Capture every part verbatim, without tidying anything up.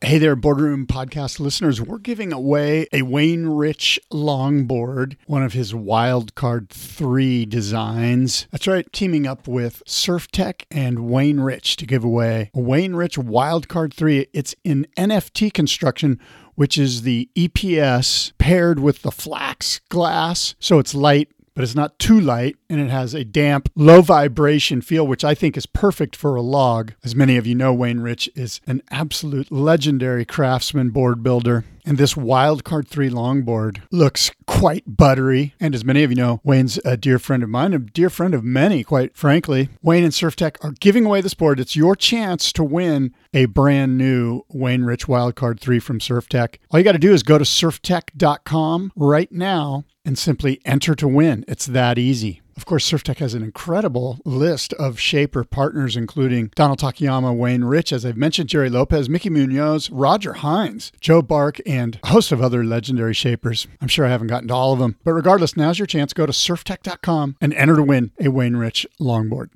Hey there, Boardroom Podcast listeners. We're giving away a Wayne Rich longboard, one of his Wildcard three designs. That's right, teaming up with Surf Tech and Wayne Rich to give away a Wayne Rich Wildcard three. It's in N F T construction, which is the E P S paired with the flax glass. So it's light, but it's not too light, and it has a damp, low vibration feel, which I think is perfect for a log. As many of you know, Wayne Rich is an absolute legendary craftsman board builder, and this Wildcard three longboard looks quite buttery. And as many of you know, Wayne's a dear friend of mine, a dear friend of many, quite frankly. Wayne and Surf Tech are giving away this board. It's your chance to win a brand new Wayne Rich Wildcard three from Surf Tech. All you got to do is go to surf tech dot com right now and simply enter to win. It's that easy. Of course, Surf Tech has an incredible list of shaper partners, including Donald Takayama, Wayne Rich, as I've mentioned, Jerry Lopez, Mickey Munoz, Roger Hines, Joe Bark, and a host of other legendary shapers. I'm sure I haven't gotten to all of them. But regardless, now's your chance. Go to surf tech dot com and enter to win a Wayne Rich longboard.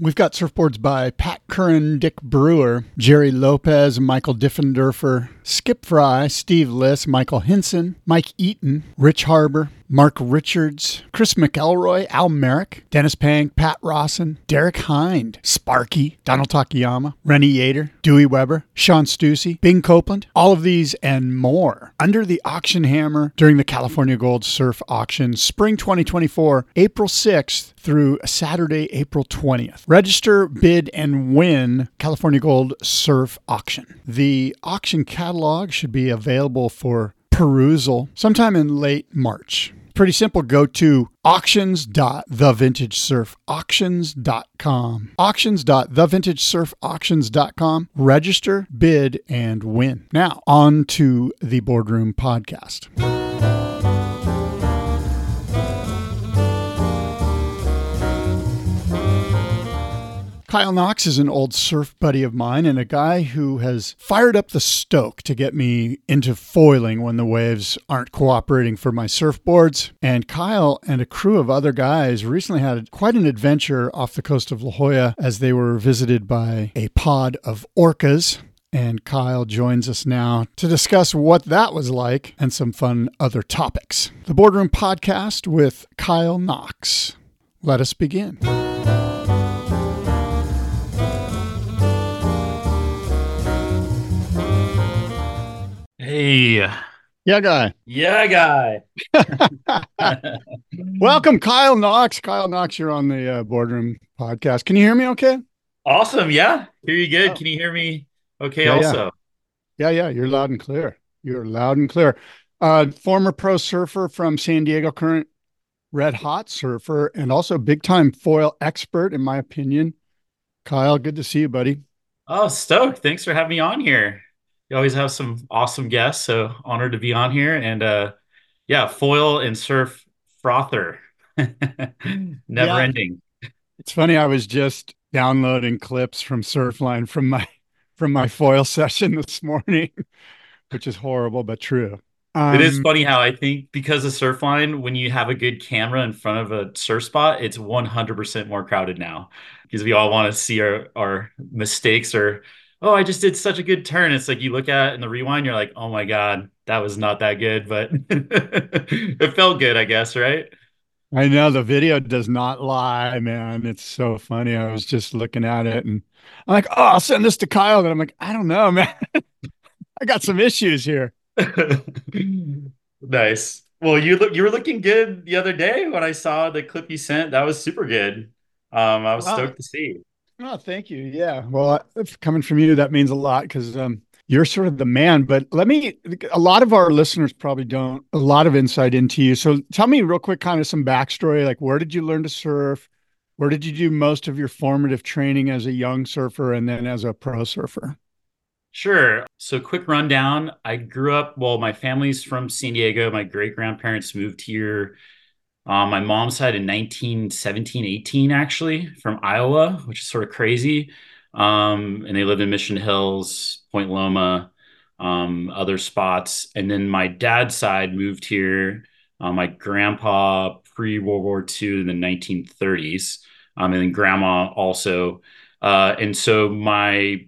We've got surfboards by Pat Curran, Dick Brewer, Jerry Lopez, Michael Diffenderfer, Skip Fry, Steve Liss, Michael Hinson, Mike Eaton, Rich Harbor, Mark Richards, Chris McElroy, Al Merrick, Dennis Pang, Pat Rawson, Derek Hind, Sparky, Donald Takayama, Rennie Yater, Dewey Weber, Sean Stussy, Bing Copeland, all of these and more under the auction hammer during the California Gold Surf Auction, spring twenty twenty-four, April sixth through Saturday, April twentieth. Register, bid, and win California Gold Surf Auction. The auction catalog should be available for perusal sometime in late March. Pretty simple. Go to auctions dot the vintage surf auctions dot com. auctions dot the vintage surf auctions dot com. Register, bid, and win. Now, on to the Boardroom Podcast. Kyle Knox is an old surf buddy of mine and a guy who has fired up the stoke to get me into foiling when the waves aren't cooperating for my surfboards. And Kyle and a crew of other guys recently had quite an adventure off the coast of La Jolla as they were visited by a pod of orcas. And Kyle joins us now to discuss what that was like and some fun other topics. The Boardroom Podcast with Kyle Knox. Let us begin. Hey. Yeah, guy. Yeah, guy. Welcome, Kyle Knox. Kyle Knox, you're on the uh, Boardroom Podcast. Can you hear me okay? Awesome. Yeah. Hear you good. Oh. Can you hear me okay yeah, also? Yeah. yeah, yeah. You're loud and clear. You're loud and clear. Uh, former pro surfer from San Diego, current red hot surfer, and also big-time foil expert, in my opinion. Kyle, good to see you, buddy. Oh, stoked. Thanks for having me on here. You always have some awesome guests, so honored to be on here. And uh, yeah, foil and surf frother, never yeah. ending. It's funny. I was just downloading clips from Surfline from my from my foil session this morning, which is horrible but true. Um, it is funny how I think because of Surfline, when you have a good camera in front of a surf spot, it's one hundred percent more crowded now because we all want to see our our mistakes or. Oh, I just did such a good turn. It's like you look at it in the rewind, you're like, oh my God, that was not that good, but it felt good, I guess, right? I know the video does not lie, man. It's so funny. I was just looking at it and I'm like, oh, I'll send this to Kyle. And I'm like, I don't know, man. I got some issues here. Nice. Well, you look, you were looking good the other day when I saw the clip you sent. That was super good. Um, I was wow. stoked to see. Oh, thank you. Yeah. Well, coming from you, that means a lot because um, you're sort of the man. But let me, a lot of our listeners probably don't, a lot of insight into you. So tell me real quick, kind of some backstory, like where did you learn to surf? Where did you do most of your formative training as a young surfer and then as a pro surfer? Sure. So quick rundown. I grew up, well, my family's from San Diego. My great-grandparents moved here. Um, my mom's side in nineteen seventeen, eighteen, actually, from Iowa, which is sort of crazy. Um, and they lived in Mission Hills, Point Loma, um, other spots. And then my dad's side moved here. Um, my grandpa, pre-World War Two in the nineteen thirties. Um, and then grandma also. Uh, and so my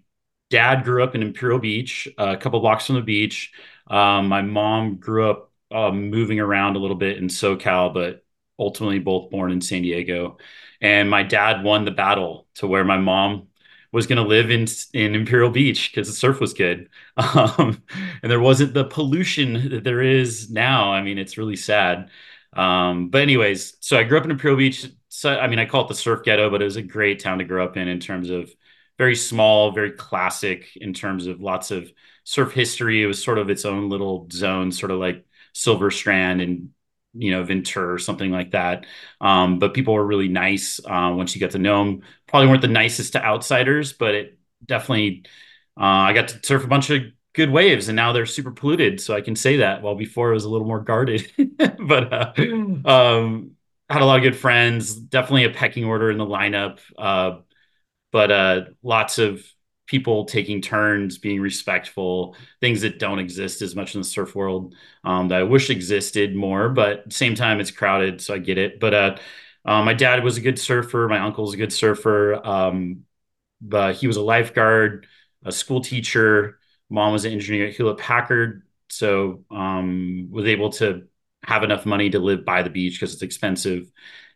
dad grew up in Imperial Beach, uh, a couple blocks from the beach. Um, my mom grew up uh, moving around a little bit in SoCal, but ultimately both born in San Diego. And my dad won the battle to where my mom was going to live in in Imperial Beach because the surf was good. Um, and there wasn't the pollution that there is now. I mean, it's really sad. Um, but anyways, so I grew up in Imperial Beach. So, I mean, I call it the surf ghetto, but it was a great town to grow up in in terms of very small, very classic in terms of lots of surf history. It was sort of its own little zone, sort of like Silver Strand and, you know, Ventura or something like that. Um, but people were really nice uh, once you got to know them. Probably weren't the nicest to outsiders, but it definitely, uh, I got to surf a bunch of good waves, and now they're super polluted. So I can say that, while before it was a little more guarded, but uh, um, had a lot of good friends, definitely a pecking order in the lineup. Uh, but uh, lots of people taking turns, being respectful, things that don't exist as much in the surf world um, that I wish existed more, but at the same time it's crowded. So I get it. But uh, uh, my dad was a good surfer. My uncle's a good surfer. Um, but he was a lifeguard, a school teacher. Mom was an engineer at Hewlett Packard. So um, was able to have enough money to live by the beach because it's expensive.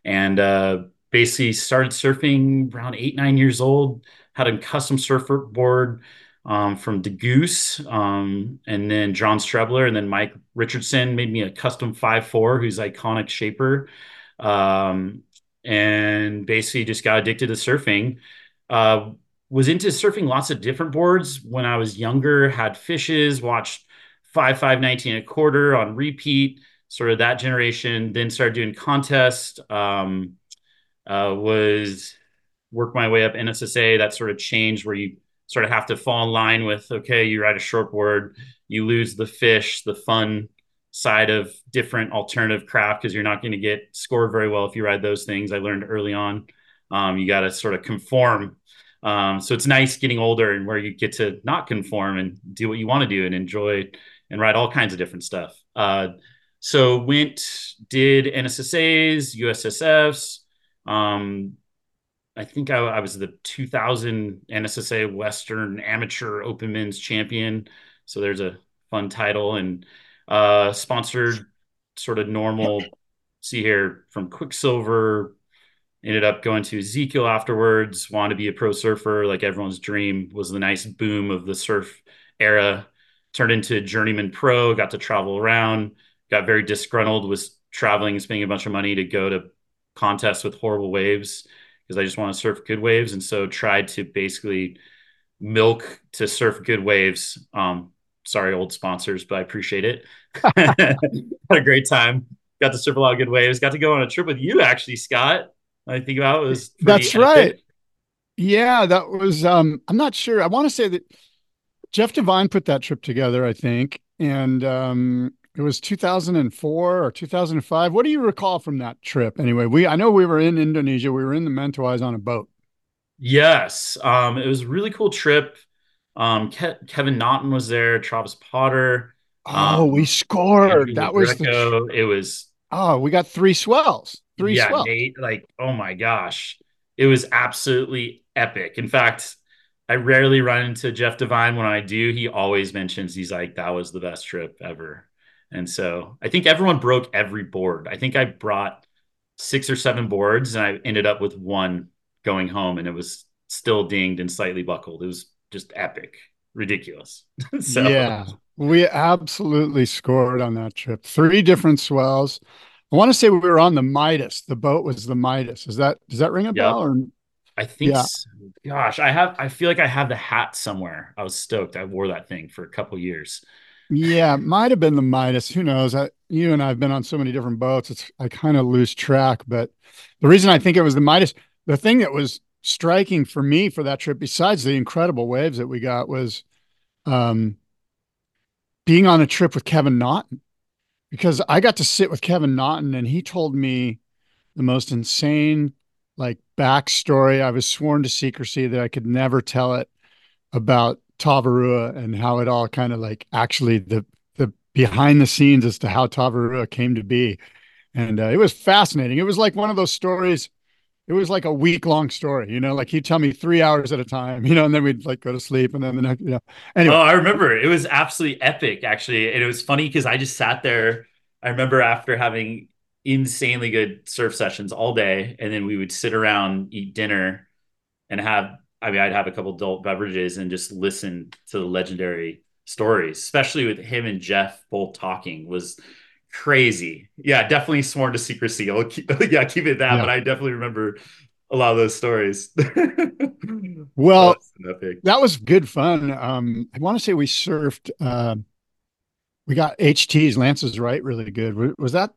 And uh, basically started surfing around eight, nine years old. Had a custom surfer board um, from DeGoose um, and then John Strebler, and then Mike Richardson made me a custom five four, who's iconic shaper. Um, and basically just got addicted to surfing. Uh, was into surfing lots of different boards when I was younger, had fishes, watched five five, nineteen and a quarter on repeat, sort of that generation, then started doing contests, um, uh, was... work my way up N S S A, that sort of change where you sort of have to fall in line with, okay, you ride a short board, you lose the fish, the fun side of different alternative craft, because you're not going to get scored very well if you ride those things. I learned early on, um, you got to sort of conform. Um, so it's nice getting older and where you get to not conform and do what you want to do and enjoy and ride all kinds of different stuff. Uh, so went, did N S S As, U S S Fs, um, I think I, I was the two thousand N S S A Western Amateur Open Men's Champion. So there's a fun title, and uh, sponsored sort of normal, see here, from Quicksilver, ended up going to Ezekiel afterwards, wanted to be a pro surfer, like everyone's dream, was the nice boom of the surf era, turned into journeyman pro, got to travel around, got very disgruntled, was traveling and spending a bunch of money to go to contests with horrible waves, because I just want to surf good waves. And so tried to basically milk to surf good waves. Um, sorry, old sponsors, but I appreciate it. Had a great time. Got to surf a lot of good waves. Got to go on a trip with you, actually, Scott. I think about it was That's epic. Right. Yeah, that was, um, I'm not sure. I want to say that Jeff Devine put that trip together, I think. And um, it was two thousand four or two thousand five. What do you recall from that trip? Anyway, we I know we were in Indonesia. We were in the Mentawais on a boat. Yes. Um, it was a really cool trip. Um, Ke- Kevin Naughton was there. Travis Potter. Oh, um, we scored. That was the... It was... Oh, we got three swells. Three yeah, swells. Nate, like, oh my gosh. It was absolutely epic. In fact, I rarely run into Jeff Devine. When I do, he always mentions, he's like, that was the best trip ever. And so I think everyone broke every board. I think I brought six or seven boards and I ended up with one going home, and it was still dinged and slightly buckled. It was just epic, ridiculous. So. Yeah, we absolutely scored on that trip. Three different swells. I want to say we were on the Midas. The boat was the Midas. Is that, does that ring a yep. bell? Or I think, yeah. so. Gosh, I have, I feel like I have the hat somewhere. I was stoked. I wore that thing for a couple years. Yeah, it might have been the Midas. Who knows? I, you and I have been on so many different boats. It's I kind of lose track. But the reason I think it was the Midas, the thing that was striking for me for that trip, besides the incredible waves that we got, was um, being on a trip with Kevin Naughton. Because I got to sit with Kevin Naughton, and he told me the most insane like backstory. I was sworn to secrecy that I could never tell it about Tavarua and how it all kind of like actually the the behind the scenes as to how Tavarua came to be. And uh, it was fascinating. It was like one of those stories it was like a week long story, you know, like he'd tell me three hours at a time, you know, and then we'd like go to sleep and then the next, you know, anyway. Oh, I remember it was absolutely epic actually. And it was funny because I just sat there. I remember after having insanely good surf sessions all day. And then we would sit around, eat dinner and have, I mean, I'd have a couple adult beverages and just listen to the legendary stories, especially with him and Jeff both talking was crazy. Yeah, definitely sworn to secrecy. I'll keep, yeah, keep it that, yeah. But I definitely remember a lot of those stories. Well, that was good fun. Um, I want to say we surfed, uh, we got H Ts, Lance's right, really good. Was, was that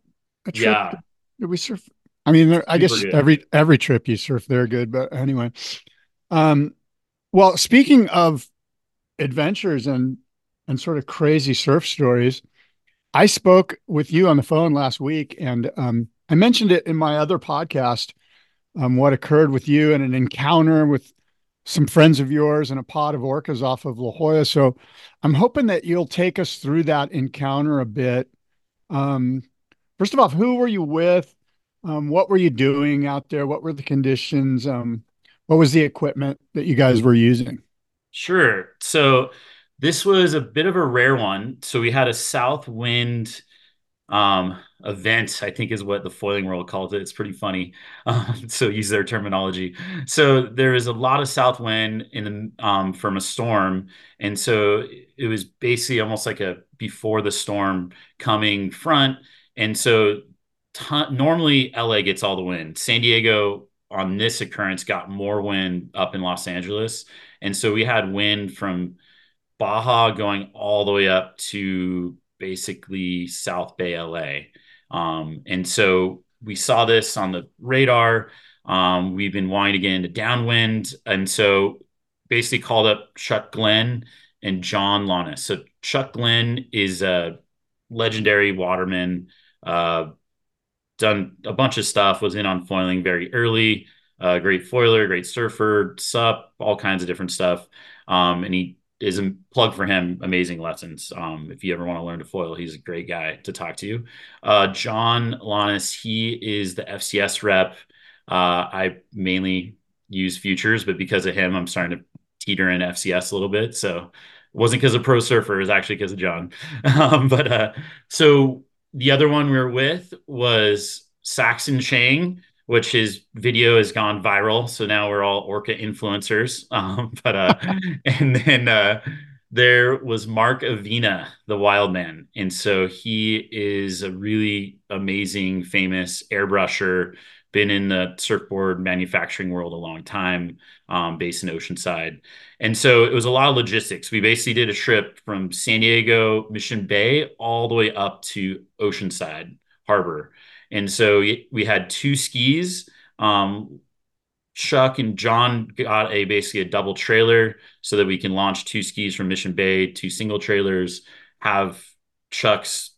a trip? Yeah. Did we surf? I mean, there, I guess good. every every trip you surf, they're good. But anyway, um, well, speaking of adventures and and sort of crazy surf stories, I spoke with you on the phone last week, and um, I mentioned it in my other podcast, um, what occurred with you and an encounter with some friends of yours and a pod of orcas off of La Jolla. So I'm hoping that you'll take us through that encounter a bit. Um, first of all, who were you with? Um, what were you doing out there? What were the conditions? Um, what was the equipment that you guys were using? Sure. So this was a bit of a rare one. So we had a south wind um, event, I think is what the foiling world calls it. It's pretty funny. Um, so use their terminology. So there is a lot of south wind in the, um, from a storm. And so it was basically almost like a before the storm coming front. And so t- normally L A gets all the wind. San Diego on this occurrence got more wind up in Los Angeles. And so we had wind from Baja going all the way up to basically South Bay, L A. Um, and so we saw this on the radar. Um, we've been wanting to get into downwind. And so basically called up Chuck Glenn and John Lanas. So Chuck Glenn is a legendary waterman, uh, done a bunch of stuff, was in on foiling very early, uh, great foiler, great surfer, sup, all kinds of different stuff. Um, and he is a plug for him. Amazing lessons. Um, if you ever want to learn to foil, he's a great guy to talk to. Uh, John Lanas, he is the F C S rep. Uh, I mainly use futures, but because of him, I'm starting to teeter in F C S a little bit. So it wasn't because of pro surfer, it was actually because of John. um, but uh, so the other one we were with was Saxon Chang, which his video has gone viral. So now we're all orca influencers. Um, but uh, and then uh, there was Mark Avina, the wild man. And so he is a really amazing, famous airbrusher, been in the surfboard manufacturing world a long time, um, based in Oceanside. And so it was a lot of logistics. We basically did a trip from San Diego, Mission Bay, all the way up to Oceanside Harbor. And so we had two skis. Um, Chuck and John got a basically a double trailer so that we can launch two skis from Mission Bay, two single trailers, have Chuck's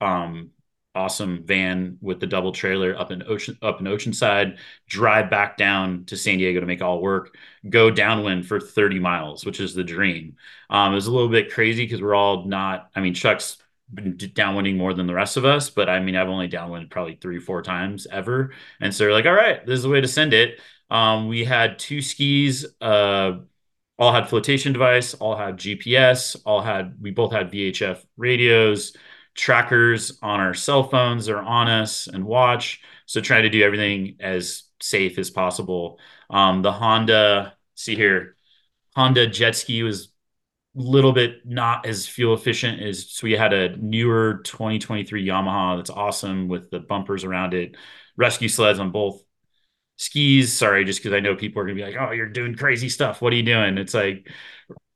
um, awesome van with the double trailer up in Ocean up in Oceanside, drive back down to San Diego to make it all work, go downwind for thirty miles, which is the dream. Um, it was a little bit crazy because we're all not, I mean, Chuck's been downwinding more than the rest of us, but I mean, I've only downwinded probably three, four times ever. And so they're like, all right, this is the way to send it. Um, we had two skis, uh, all had flotation device, all had G P S, all had, we both had V H F radios, trackers on our cell phones are on us and watch. So trying to do everything as safe as possible. Um, the Honda, see here, Honda jet ski was little bit not as fuel efficient as, so we had a newer twenty twenty-three Yamaha that's awesome with the bumpers around it, rescue sleds on both skis. Sorry, just because I know people are gonna be like, oh, you're doing crazy stuff, what are you doing? It's like,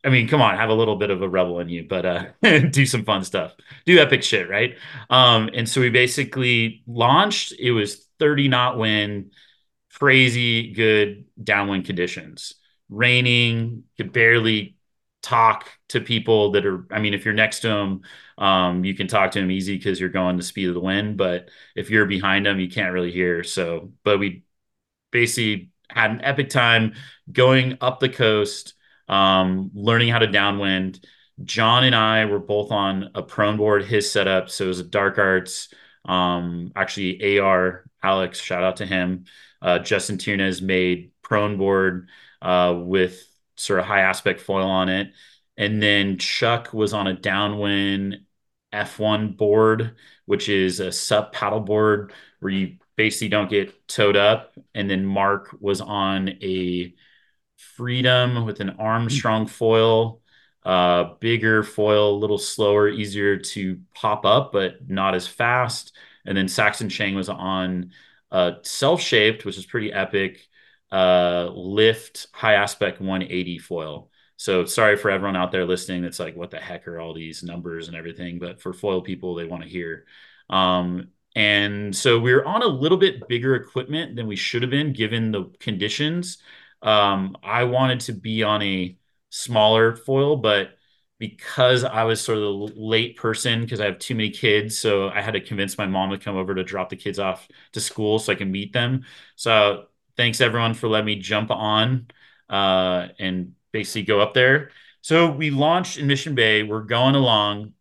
I mean, come on, have a little bit of a rebel in you, but uh do some fun stuff, do epic shit, right? Um and so we basically launched. It was thirty knot wind, crazy good downwind conditions, raining, could barely talk to people that are, I mean, if you're next to them, um, you can talk to them easy because you're going the speed of the wind, but if you're behind them, you can't really hear. So, but we basically had an epic time going up the coast, um, learning how to downwind. John and I were both on a prone board, his setup. So it was a Dark Arts, um, actually A R Alex, shout out to him. Uh, Justin Tunes made prone board uh, with sort of high aspect foil on it. And then Chuck was on a downwind F one board, which is a sup paddle board where you basically don't get towed up. And then Mark was on a Freedom with an Armstrong foil, uh, bigger foil, a little slower, easier to pop up, but not as fast. And then Saxon Chang was on uh, self-shaped, which is pretty epic, uh, lift high aspect one eighty foil. So sorry for everyone out there listening that's like, what the heck are all these numbers and everything? But for foil people, they want to hear. Um, and so we were on a little bit bigger equipment than we should have been given the conditions. Um, I wanted to be on a smaller foil, but because I was sort of the late person, because I have too many kids, so I had to convince my mom to come over to drop the kids off to school so I can meet them. So thanks everyone for letting me jump on uh, and basically go up there. So we launched in Mission Bay. We're going along.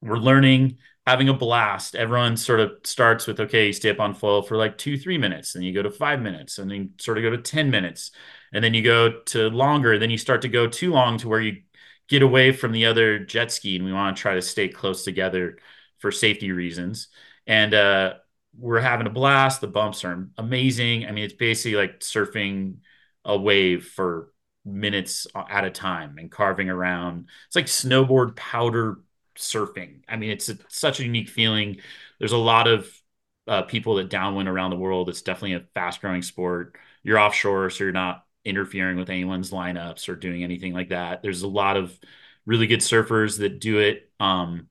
We're learning, having a blast. Everyone sort of starts with, okay, you stay up on foil for like two, three minutes, and you go to five minutes, and then sort of go to ten minutes. And then you go to longer. Then you start to go too long to where you get away from the other jet ski. And we want to try to stay close together for safety reasons. And uh, we're having a blast. The bumps are amazing. I mean, it's basically like surfing a wave for minutes at a time and carving around. It's like snowboard powder surfing. I mean, it's a, such a unique feeling. There's a lot of uh, people that downwind around the world. It's definitely a fast growing sport. You're offshore, so you're not interfering with anyone's lineups or doing anything like that. There's a lot of really good surfers that do it. Um,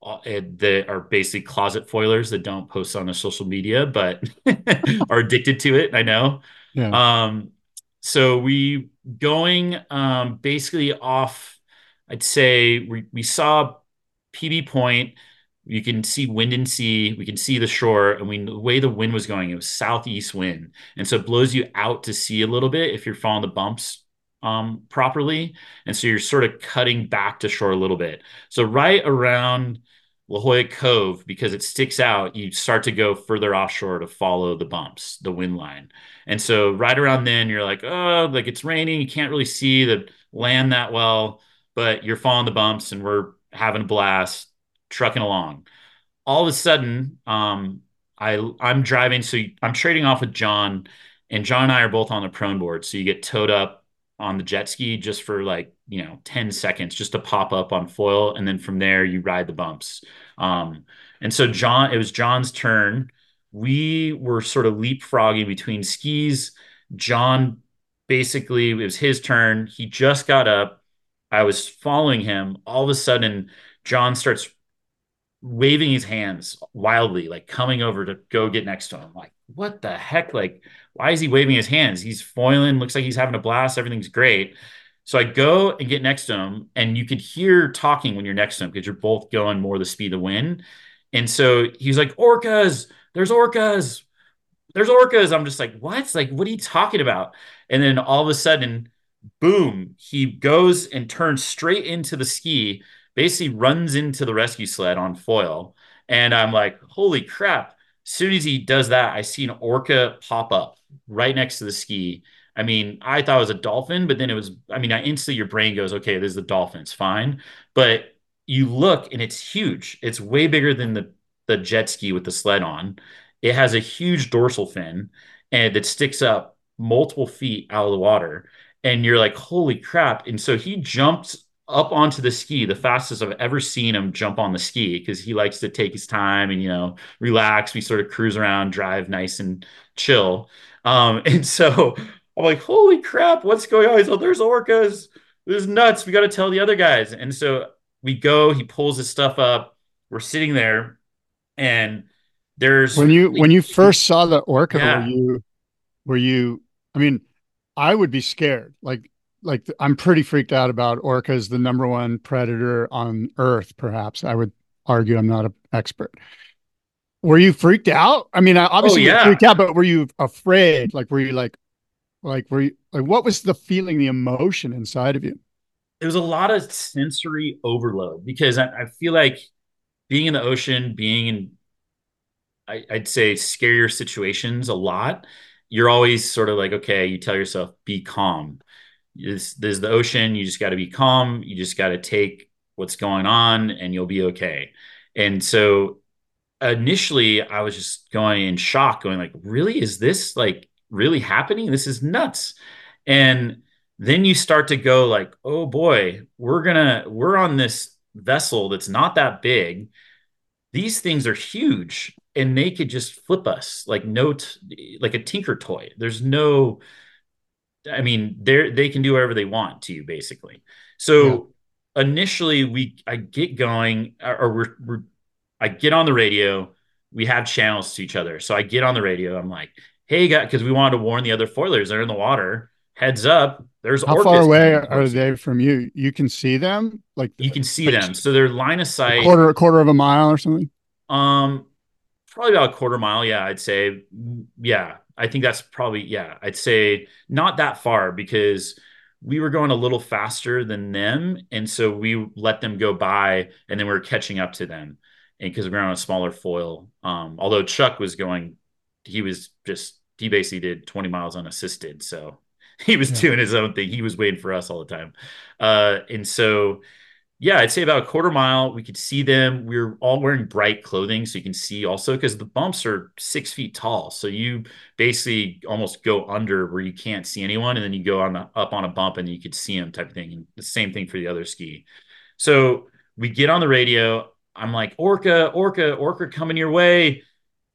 that are basically closet foilers that don't post on their social media, but are addicted to it. I know. Yeah. Um, so we going um, basically off, I'd say we, we saw P B Point. You can see wind and sea. We can see the shore. And we, the way the wind was going, it was southeast wind. And so it blows you out to sea a little bit if you're following the bumps um, properly. And so you're sort of cutting back to shore a little bit. So right around La Jolla Cove, because it sticks out, you start to go further offshore to follow the bumps, the wind line. And so right around then, you're like, oh, like it's raining. You can't really see the land that well. But you're following the bumps and we're having a blast, trucking along. All of a sudden, um, I, I'm driving. So I'm trading off with John, and John and I are both on the prone board. So you get towed up on the jet ski just for like, you know, ten seconds, just to pop up on foil. And then from there, you ride the bumps. Um, and so John, it was John's turn. We were sort of leapfrogging between skis. John, basically, it was his turn. He just got up. I was following him. All of a sudden, John starts waving his hands wildly, like coming over to go get next to him. Like, what the heck? Like, why is he waving his hands? He's foiling. Looks like he's having a blast. Everything's great. So I go and get next to him, and you could hear talking when you're next to him because you're both going more the speed of wind. And so he's like, orcas, there's orcas, there's orcas. I'm just like, what? Like, what are you talking about? And then all of a sudden, boom, he goes and turns straight into the ski, basically runs into the rescue sled on foil. And I'm like, holy crap. As soon as he does that, I see an orca pop up right next to the ski. I mean, I thought it was a dolphin, but then it was, I mean, I instantly, your brain goes, okay, this is the dolphin. It's fine. But you look and it's huge. It's way bigger than the, the jet ski with the sled on. It has a huge dorsal fin and it sticks up multiple feet out of the water. And you're like, holy crap. And so he jumps up onto the ski, the fastest I've ever seen him jump on the ski, because he likes to take his time and, you know, relax. We sort of cruise around, drive nice and chill. Um, and so I'm like, holy crap, what's going on? He's like, there's orcas. This is nuts. We got to tell the other guys. And so we go, he pulls his stuff up. We're sitting there and there's. When you, when you first saw the orca, yeah. were you, were you, I mean, I would be scared. Like, like I'm pretty freaked out about orcas, the number one predator on Earth, perhaps. I would argue. I'm not an expert. Were you freaked out? I mean, I obviously oh, yeah. freaked out, but were you afraid? Like, were you like, like, were you like, what was the feeling, the emotion inside of you? It was a lot of sensory overload because I, I feel like being in the ocean, being in I, I'd say scarier situations a lot, you're always sort of like, okay, you tell yourself, be calm. This, this is the ocean. You just got to be calm. You just got to take what's going on and you'll be okay. And so initially I was just going in shock, going like, really, is this like really happening? This is nuts. And then you start to go like, oh boy, we're gonna, we're on this vessel that's not that big. These things are huge and they could just flip us like no, t- like a tinker toy. There's no, I mean, they're, they can do whatever they want to you basically. So yeah. initially we, I get going or we're, we're, I get on the radio, we have channels to each other. So I get on the radio. I'm like, hey guys, cause we wanted to warn the other foilers. They're in the water. Heads up, there's how orcas. How far away are they from you? You can see them? Like You can see like, them. So they're line of sight. A quarter, a quarter of a mile or something? Um, probably about a quarter mile, yeah, I'd say. Yeah, I think that's probably, yeah, I'd say not that far because we were going a little faster than them. And so we let them go by and then we were catching up to them and because we were on a smaller foil. Um, although Chuck was going, he was just, he basically did twenty miles unassisted, so. He was yeah. doing his own thing. He was waiting for us all the time. Uh, and so, yeah, I'd say about a quarter mile, we could see them. We were all wearing bright clothing. So you can see also because the bumps are six feet tall. So you basically almost go under where you can't see anyone. And then you go on the, up on a bump and you could see them type of thing. And the same thing for the other ski. So we get on the radio. I'm like, Orca, Orca, Orca coming your way.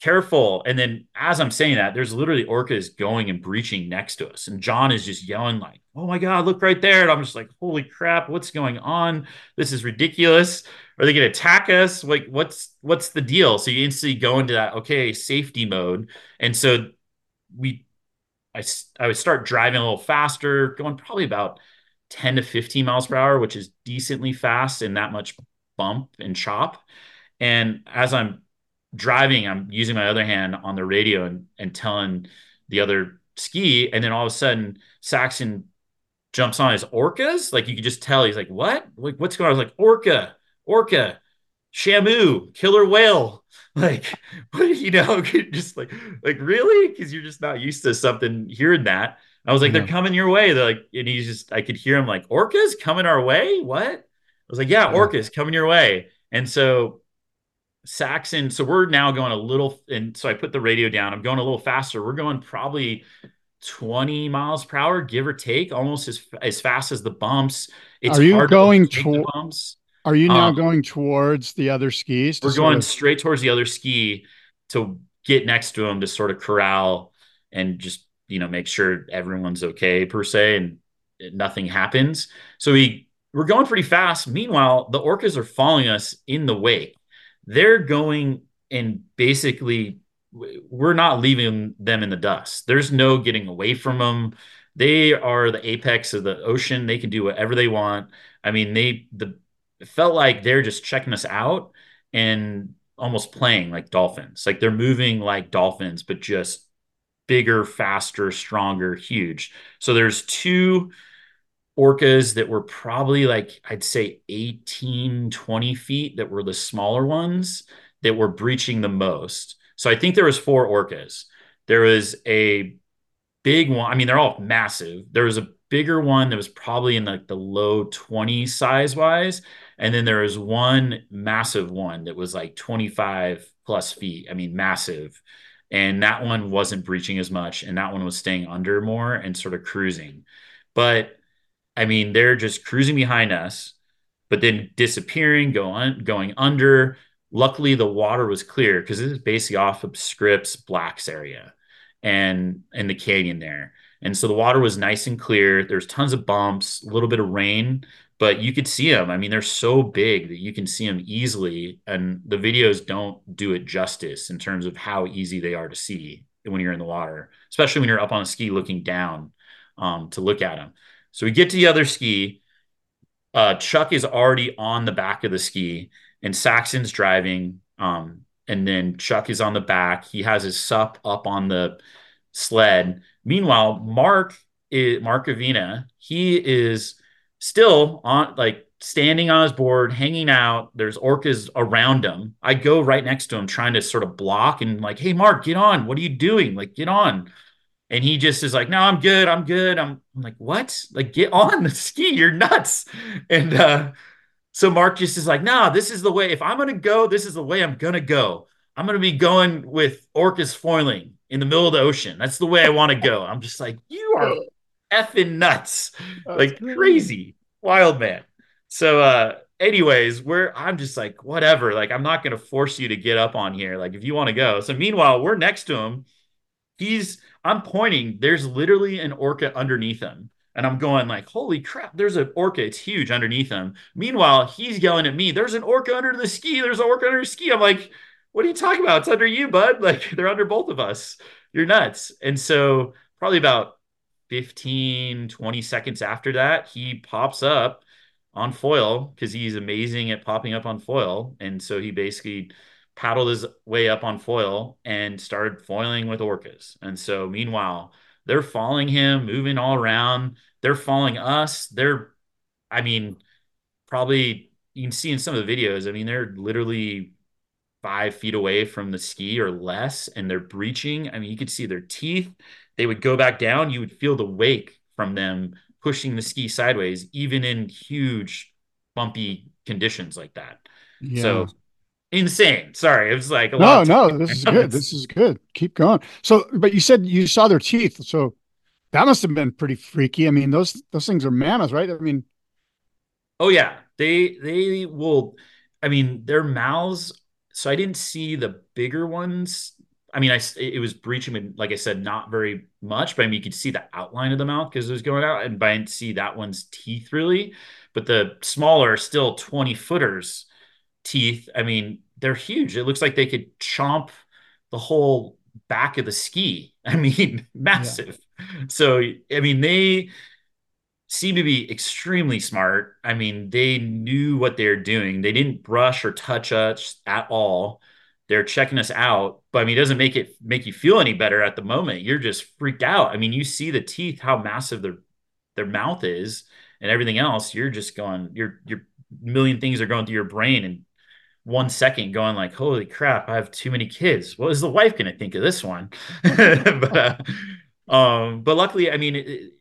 Careful. And then as I'm saying that, there's literally orcas going and breaching next to us. And John is just yelling like, oh my God, look right there. And I'm just like, holy crap, what's going on? This is ridiculous. Are they going to attack us? Like, what's, what's the deal? So you instantly go into that, okay, safety mode. And so we, I, I would start driving a little faster, going probably about ten to fifteen miles per hour, which is decently fast in that much bump and chop. And as I'm driving, I'm using my other hand on the radio and, and telling the other ski. And then all of a sudden Saxon jumps on his orcas. Like you could just tell he's like, what, like what's going on? I was like, Orca, Orca, Shamu, killer whale. Like, what you know, just like, like really? Cause you're just not used to something hearing that. I was like, yeah. they're coming your way. They're like, and he's just, I could hear him like, orcas coming our way. What? I was like, yeah, orcas coming your way. And so Saxon, so we're now going a little, and so I put the radio down. I'm going a little faster. We're going probably twenty miles per hour, give or take, almost as as fast as the bumps. It's are you hard going to tw- the bumps. Are you now um, going towards the other skis? We're going of- straight towards the other ski to get next to him to sort of corral and just you know make sure everyone's okay per se and nothing happens. So we we're going pretty fast. Meanwhile, the orcas are following us in the wake. They're going and basically we're not leaving them in the dust. There's no getting away from them. They are the apex of the ocean. They can do whatever they want. I mean, they the it felt like they're just checking us out and almost playing like dolphins. Like they're moving like dolphins, but just bigger, faster, stronger, huge. So there's two orcas that were probably like, I'd say eighteen, twenty feet that were the smaller ones that were breaching the most. So I think there was four orcas. There was a big one. I mean, they're all massive. There was a bigger one that was probably in like the low twenty size wise. And then there was one massive one that was like twenty-five plus feet. I mean, massive. And that one wasn't breaching as much. And that one was staying under more and sort of cruising. But I mean, they're just cruising behind us, but then disappearing, go on, going under. Luckily, the water was clear because this is basically off of Scripps Black's area and in the canyon there. And so the water was nice and clear. There's tons of bumps, a little bit of rain, but you could see them. I mean, they're so big that you can see them easily. And the videos don't do it justice in terms of how easy they are to see when you're in the water, especially when you're up on a ski looking down um, to look at them. So we get to the other ski. Uh, Chuck is already on the back of the ski, and Saxon's driving. Um, and then Chuck is on the back. He has his sup up on the sled. Meanwhile, Mark is, Mark Avina, he is still on, like standing on his board, hanging out. There's orcas around him. I go right next to him, trying to sort of block and like, hey, Mark, get on. What are you doing? Like, get on. And he just is like, no, I'm good. I'm good. I'm, I'm like, what? Like, get on the ski. You're nuts. And uh, so Mark just is like, nah, this is the way. If I'm going to go, this is the way I'm going to go. I'm going to be going with orcas foiling in the middle of the ocean. That's the way I want to go. I'm just like, you are effing nuts. That's like crazy. Wild man. So uh, anyways, we're I'm just like, whatever. Like, I'm not going to force you to get up on here. Like, if you want to go. So meanwhile, we're next to him. He's, I'm pointing, there's literally an orca underneath him. And I'm going like, holy crap, there's an orca. It's huge underneath him. Meanwhile, he's yelling at me, there's an orca under the ski. There's an orca under the ski. I'm like, what are you talking about? It's under you, bud. Like, they're under both of us. You're nuts. And so probably about fifteen, twenty seconds after that, he pops up on foil because he's amazing at popping up on foil. And so he basically paddled his way up on foil and started foiling with orcas. And so meanwhile, they're following him, moving all around. They're following us. They're, I mean, probably you can see in some of the videos, I mean, they're literally five feet away from the ski or less, and they're breaching. I mean, you could see their teeth. They would go back down. You would feel the wake from them pushing the ski sideways, even in huge, bumpy conditions like that. Yeah. So insane. Sorry, it was like a no, lot no. This is good. This is good. Keep going. So, but you said you saw their teeth. So that must have been pretty freaky. I mean, those those things are mammoth, right? I mean, oh yeah, they they will. I mean, their mouths. So I didn't see the bigger ones. I mean, I it was breaching, like I said, not very much. But I mean, you could see the outline of the mouth because it was going out, and but I didn't see that one's teeth really. But the smaller, still twenty footers. Teeth, I mean, they're huge. It looks like they could chomp the whole back of the ski. I mean, massive. Yeah. So, I mean, they seem to be extremely smart. I mean, they knew what they're doing. They didn't brush or touch us at all. They're checking us out. But I mean, it doesn't make it make you feel any better at the moment. You're just freaked out. I mean, you see the teeth, how massive their their mouth is and everything else. You're just going, you're you're million things are going through your brain and one second going like, holy crap, I have too many kids. What is the wife going to think of this one? but, uh, um, but luckily, I mean, it,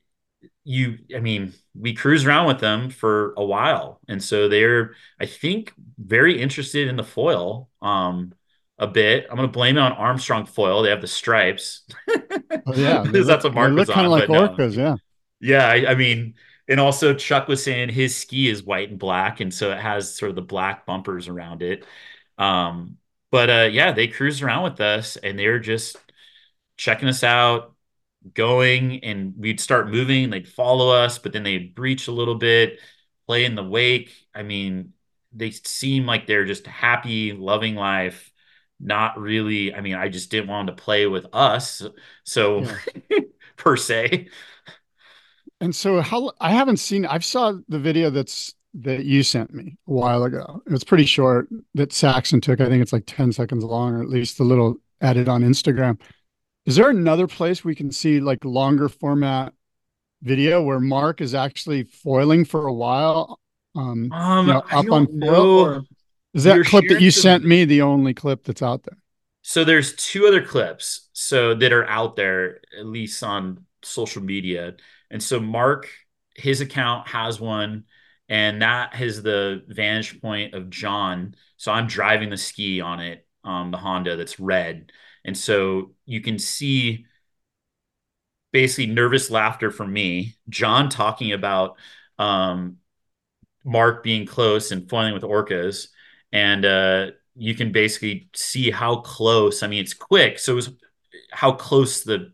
you, I mean, we cruise around with them for a while. And so they're, I think, very interested in the foil um, a bit. I'm going to blame it on Armstrong foil. They have the stripes. Oh, yeah. Because that's what Mark was on. They look kind of like orcas, no. yeah. Yeah. I, I mean, and also Chuck was saying his ski is white and black. And so it has sort of the black bumpers around it. Um, but uh, yeah, they cruise around with us and they're just checking us out, going, and we'd start moving. They'd follow us, but then they'd breach a little bit, play in the wake. I mean, they seem like they're just happy, loving life. Not really. I mean, I just didn't want them to play with us. So yeah. per se. And so how I haven't seen, I've saw the video that's, that you sent me a while ago. It was pretty short that Saxon took. I think it's like ten seconds long, or at least the little added on Instagram. Is there another place we can see like longer format video where Mark is actually foiling for a while? Um, um you know, up on foil, or is that You're clip that you sent me the only clip that's out there? So there's two other clips. So that are out there, at least on social media. And so Mark, his account has one, and that is the vantage point of John. So I'm driving the ski on it, um, the Honda that's red. And so you can see basically nervous laughter from me, John talking about um, Mark being close and foiling with orcas. And uh, you can basically see how close, I mean, it's quick. So it was how close the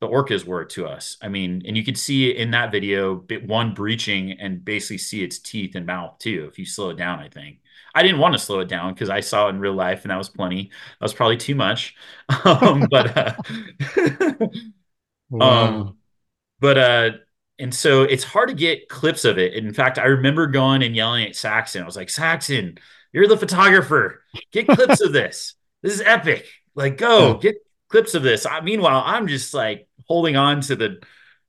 the orcas were to us. I mean, and you could see in that video, bit one breaching and basically see its teeth and mouth too. If you slow it down, I think I didn't want to slow it down because I saw it in real life and that was plenty. That was probably too much. Um, but, uh, wow. um, but, uh, and so it's hard to get clips of it. And in fact, I remember going and yelling at Saxon. I was like, Saxon, you're the photographer. Get clips of this. This is epic. Like, go get clips of this. I, meanwhile, I'm just like holding on to the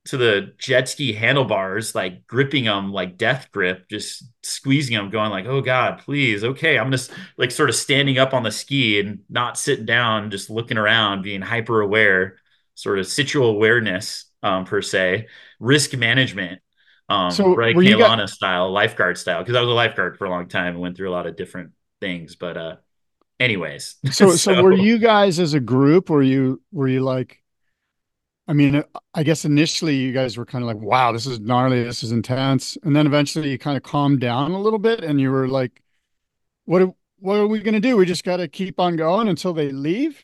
to the jet ski handlebars, like gripping them like death grip, just squeezing them, going like, oh God, please. Okay. I'm just like sort of standing up on the ski and not sitting down, just looking around, being hyper aware, sort of situational awareness, um, per se, risk management, um, so right. Kailana got- style, lifeguard style. Cause I was a lifeguard for a long time and went through a lot of different things, but, uh, anyways. So, so, so were you guys as a group, were you, were you like, I mean, I guess initially you guys were kind of like, wow, this is gnarly. This is intense. And then eventually you kind of calmed down a little bit and you were like, what are, what are we going to do? We just got to keep on going until they leave.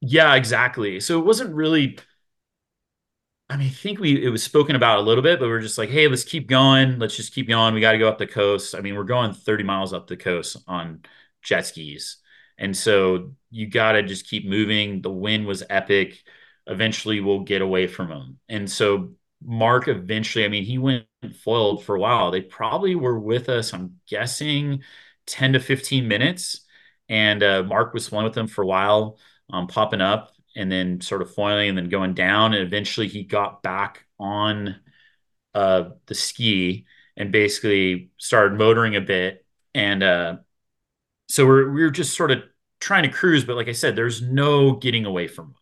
Yeah, exactly. So it wasn't really, I mean, I think we, it was spoken about a little bit, but we we're just like, hey, let's keep going. Let's just keep going. We got to go up the coast. I mean, we're going thirty miles up the coast on jet skis. And so you got to just keep moving. The wind was epic. Eventually we'll get away from him. And so Mark eventually, I mean, he went foiled for a while. They probably were with us, I'm guessing, ten to fifteen minutes. And uh, Mark was one with them for a while, um, popping up and then sort of foiling and then going down. And eventually he got back on uh, the ski and basically started motoring a bit. And uh, so we're, we were just sort of trying to cruise. But like I said, there's no getting away from him.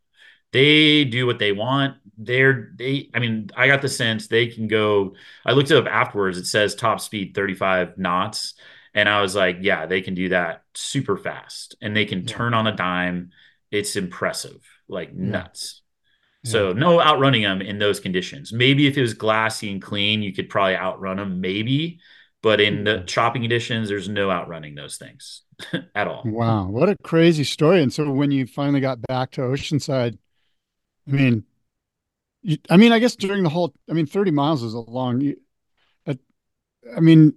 They do what they want. They're they. I mean, I got the sense they can go. I looked it up afterwards. It says top speed thirty-five knots, and I was like, yeah, they can do that super fast, and they can yeah. turn on a dime. It's impressive, like nuts. Yeah. So no outrunning them in those conditions. Maybe if it was glassy and clean, you could probably outrun them, maybe. But in the chopping conditions, there's no outrunning those things at all. Wow, what a crazy story! And so when you finally got back to Oceanside. I mean, you, I mean, I guess during the whole, I mean, thirty miles is a long, you, I, I mean,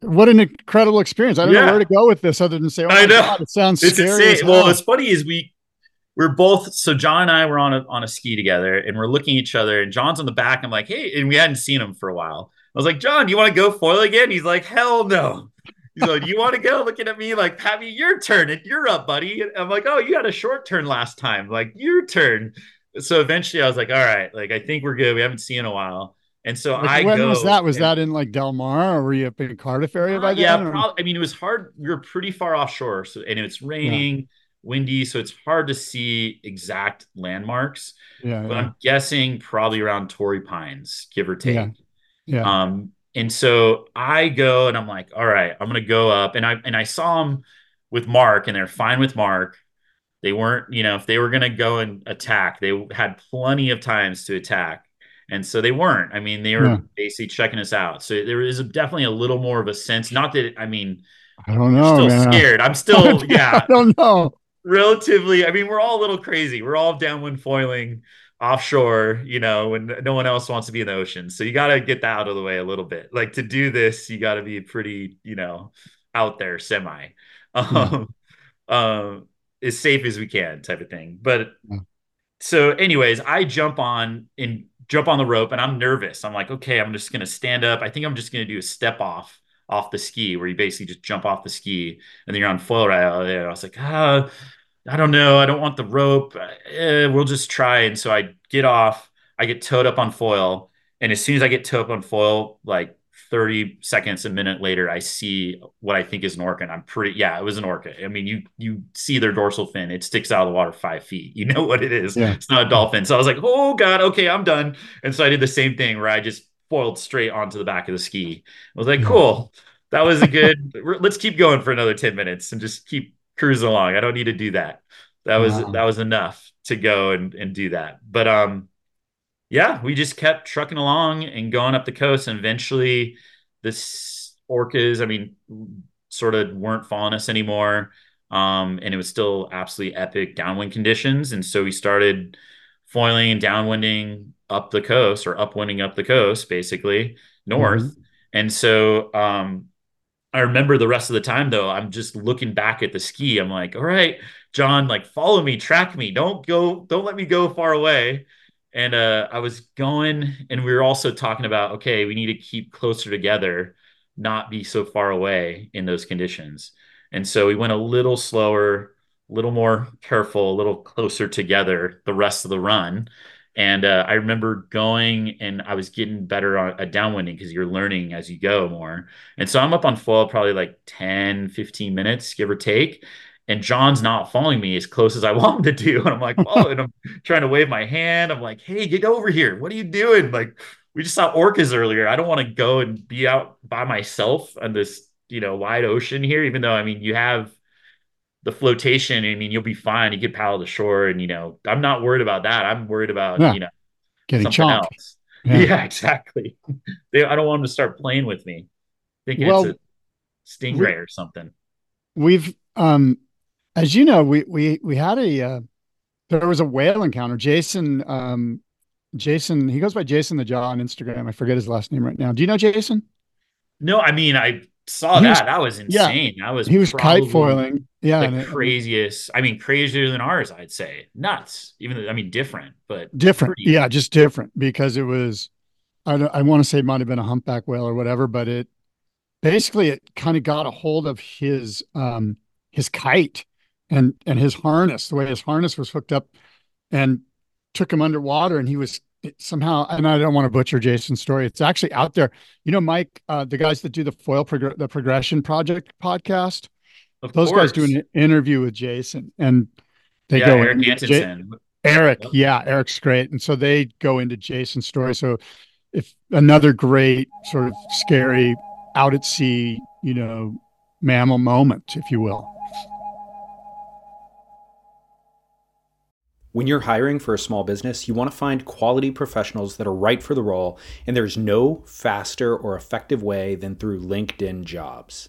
what an incredible experience. I don't yeah. know where to go with this other than say, oh, I know. God, it sounds it's scary. As hell. Well, what's funny is we, we're both, so John and I were on a, on a ski together and we're looking at each other and John's on the back. I'm like, hey, and we hadn't seen him for a while. I was like, John, do you want to go foil again? He's like, hell no. He's like, you want to go? Looking at me like, Pappy, your turn. And you're up, buddy. And I'm like, oh, you had a short turn last time. Like, your turn. So eventually I was like, all right, like, I think we're good. We haven't seen in a while. And so like, I when go, was that? Was and, that in like Del Mar or were you up in Cardiff area by uh, then? Yeah, probably, I mean, it was hard. We were pretty far offshore. So, and it's raining, yeah. windy. So it's hard to see exact landmarks. Yeah, but yeah. I'm guessing probably around Torrey Pines, give or take. Yeah. yeah. Um, and so I go and I'm like, all right, I'm going to go up. And I, and I saw him with Mark and they're fine with Mark. They weren't, you know, if they were going to go and attack, they had plenty of times to attack. And so they weren't. I mean, they were yeah. basically checking us out. So there is definitely a little more of a sense. Not that, I mean, I don't know. I'm still man. scared. I'm still, yeah. I don't know. Relatively, I mean, we're all a little crazy. We're all downwind foiling offshore, you know, when no one else wants to be in the ocean. So you got to get that out of the way a little bit. Like to do this, you got to be pretty, you know, out there semi. Um, um, as safe as we can type of thing. But yeah. so anyways, I jump on and jump on the rope and I'm nervous. I'm like, okay, I'm just going to stand up. I think I'm just going to do a step off off the ski where you basically just jump off the ski and then you're on foil right out there. I was like, ah, I don't know. I don't want the rope. Eh, we'll just try. And so I get off, I get towed up on foil. And as soon as I get towed up on foil, like thirty seconds, a minute later, I see what I think is an orca. And I'm pretty, yeah, it was an orca. I mean, you you see their dorsal fin. It sticks out of the water five feet. You know what it is. Yeah. It's not a dolphin. So I was like, oh, God, okay, I'm done. And so I did the same thing where I just foiled straight onto the back of the ski. I was like, cool. That was a good, let's keep going for another ten minutes and just keep cruising along. I don't need to do that. That was, wow. that was enough to go and, and do that. But, um, yeah, we just kept trucking along and going up the coast. And eventually the orcas, I mean, sort of weren't following us anymore. Um, and it was still absolutely epic downwind conditions. And so we started foiling and downwinding up the coast or upwinding up the coast, basically north. Mm-hmm. And so um, I remember the rest of the time, though, I'm just looking back at the ski. I'm like, all right, John, like, follow me, track me. Don't go. Don't let me go far away. And uh, I was going, and we were also talking about, okay, we need to keep closer together, not be so far away in those conditions. And so we went a little slower, a little more careful, a little closer together the rest of the run. And uh, I remember going, and I was getting better on at downwinding because you're learning as you go more. And so I'm up on foil probably like ten, fifteen minutes, give or take. And John's not following me as close as I want him to do. And I'm like, oh, and I'm trying to wave my hand. I'm like, hey, get over here. What are you doing? Like, we just saw orcas earlier. I don't want to go and be out by myself on this, you know, wide ocean here, even though, I mean, you have the flotation. I mean, you'll be fine. You get paddled ashore, and, you know, I'm not worried about that. I'm worried about, yeah. you know, getting chomped. Else. Yeah, yeah exactly. they, I don't want them to start playing with me. I think well, it's a stingray we, or something. We've, um, as you know, we we we had a uh, there was a whale encounter. Jason, um, Jason, he goes by Jason the Jaw on Instagram. I forget his last name right now. Do you know Jason? No, I mean I saw he that. Was, that was insane. Yeah, that was he was kite foiling. Yeah, the craziest. I mean, crazier than ours. I'd say nuts. Even though, I mean, different, but different. Pretty. Yeah, just different because it was. I don't, I want to say it might have been a humpback whale or whatever, but it basically it kind of got a hold of his um, his kite. And and his harness, the way his harness was hooked up, and took him underwater, and he was somehow. And I don't want to butcher Jason's story; it's actually out there. You know, Mike, uh, the guys that do the foil prog- the Progression Project podcast, of those course. guys do an interview with Jason, and they yeah, go Eric Hansen. Eric, yeah, Eric's great, and so they go into Jason's story. So, if another great sort of scary out at sea, you know, mammal moment, if you will. When you're hiring for a small business, you want to find quality professionals that are right for the role, and there's no faster or effective way than through LinkedIn Jobs.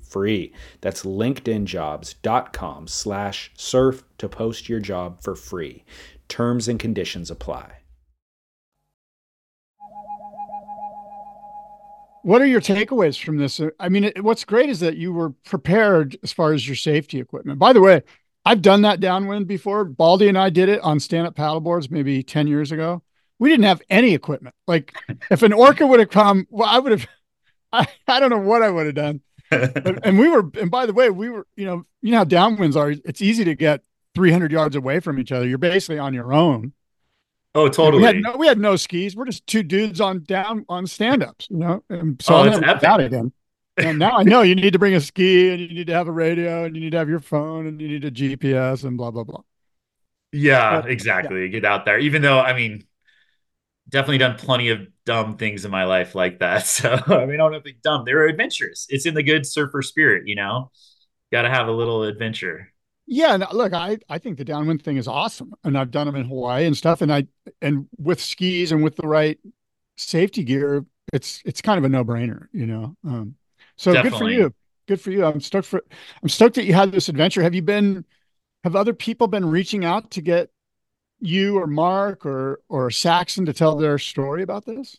free. That's LinkedIn Jobs dot com slash surf to post your job for free. Terms and conditions apply. What are your takeaways from this? I mean, it, what's great is that you were prepared as far as your safety equipment. By the way, I've done that downwind before. Baldy and I did it on stand-up paddleboards maybe ten years ago. We didn't have any equipment. Like if an orca would have come, well, I would have, I, I don't know what I would have done. but, and we were, and by the way, we were, you know, you know how downwinds are. It's easy to get three hundred yards away from each other. You're basically on your own. Oh, totally. We had no, we had no skis. We're just two dudes on down on stand-ups, you know? And so oh, it's epic. Out again. And now I know you need to bring a ski, and you need to have a radio, and you need to have your phone, and you need a G P S, and blah, blah, blah. Yeah, so, exactly. Yeah. Get out there. Even though, I mean, definitely done plenty of dumb things in my life like that. So I mean, I don't know if they're dumb. They're adventurous. It's in the good surfer spirit, you know, got to have a little adventure. Yeah. And look, I, I think the downwind thing is awesome. And I've done them in Hawaii and stuff. And I, and with skis and with the right safety gear, it's, it's kind of a no brainer, you know? Um, so definitely. Good for you. Good for you. I'm stoked for, I'm stoked that you had this adventure. Have you been, have other people been reaching out to get you or Mark or or Saxon to tell their story about this?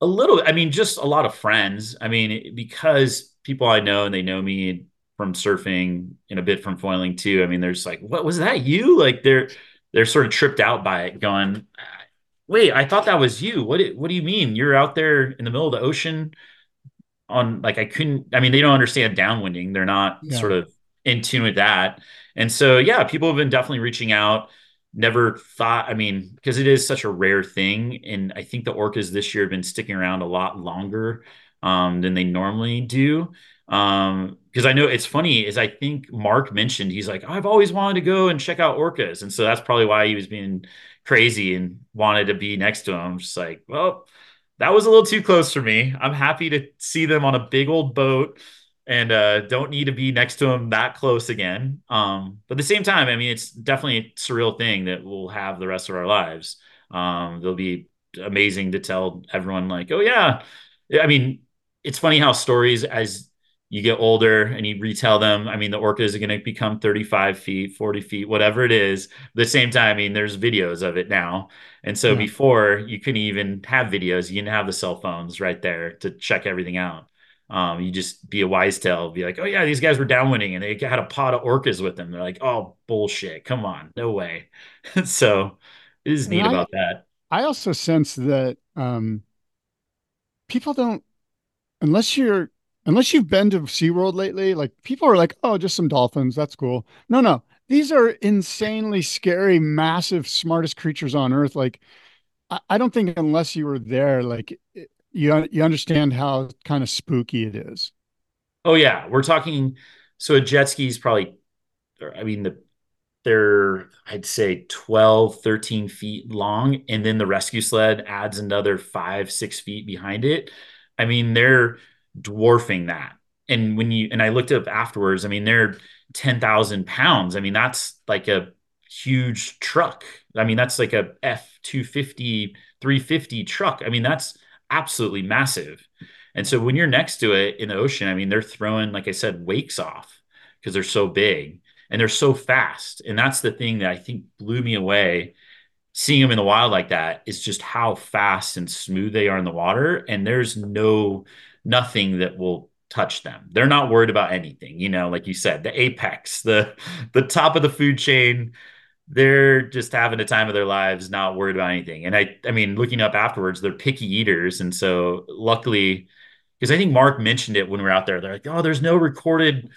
A little, I mean, just a lot of friends. I mean, because people I know, and they know me from surfing and a bit from foiling too. I mean, there's like, what was that you? Like they're, they're sort of tripped out by it going, wait, I thought that was you. What, what do you mean? You're out there in the middle of the ocean on like, I couldn't, I mean, they don't understand downwinding. They're not yeah. sort of in tune with that. And so, yeah, people have been definitely reaching out. Never thought, I mean, because it is such a rare thing. And I think the orcas this year have been sticking around a lot longer um, than they normally do. Um, because I know it's funny is I think Mark mentioned, he's like, I've always wanted to go and check out orcas. And so that's probably why he was being crazy and wanted to be next to him. I'm just like, well, that was a little too close for me. I'm happy to see them on a big old boat and uh, don't need to be next to them that close again. Um, but at the same time, I mean, it's definitely a surreal thing that we'll have the rest of our lives. Um, they'll be amazing to tell everyone like, oh yeah. I mean, it's funny how stories as you get older and you retell them. I mean, the orcas are going to become thirty-five feet, forty feet, whatever it is. At the same time, I mean, there's videos of it now. And so yeah. Before you couldn't even have videos, you didn't have the cell phones right there to check everything out. Um, you just be a wise tale, be like, oh yeah, these guys were downwinding and they had a pod of orcas with them. They're like, oh bullshit. Come on. No way. So it is neat I, about that. I also sense that, um, people don't, unless you're, Unless you've been to SeaWorld lately, like people are like, oh, just some dolphins. That's cool. No, no. These are insanely scary, massive, smartest creatures on earth. Like, I, I don't think unless you were there, like it, you, you understand how kind of spooky it is. Oh yeah. We're talking. So a jet ski is probably, I mean, the, they're, I'd say twelve, thirteen feet long. And then the rescue sled adds another five, six feet behind it. I mean, they're dwarfing that. And when you, and I looked up afterwards, I mean, they're ten thousand pounds. I mean, that's like a huge truck. I mean, that's like a F two fifty, three fifty truck. I mean, that's absolutely massive. And so when you're next to it in the ocean, I mean, they're throwing, like I said, wakes off because they're so big and they're so fast. And that's the thing that I think blew me away seeing them in the wild like that is just how fast and smooth they are in the water. And there's no, nothing that will touch them. They're not worried about anything, you know, like you said, the apex, the, the top of the food chain, they're just having a time of their lives, not worried about anything. And I, I mean, looking up afterwards, they're picky eaters. And so luckily, because I think Mark mentioned it when we were out there, they're like, oh, there's no recorded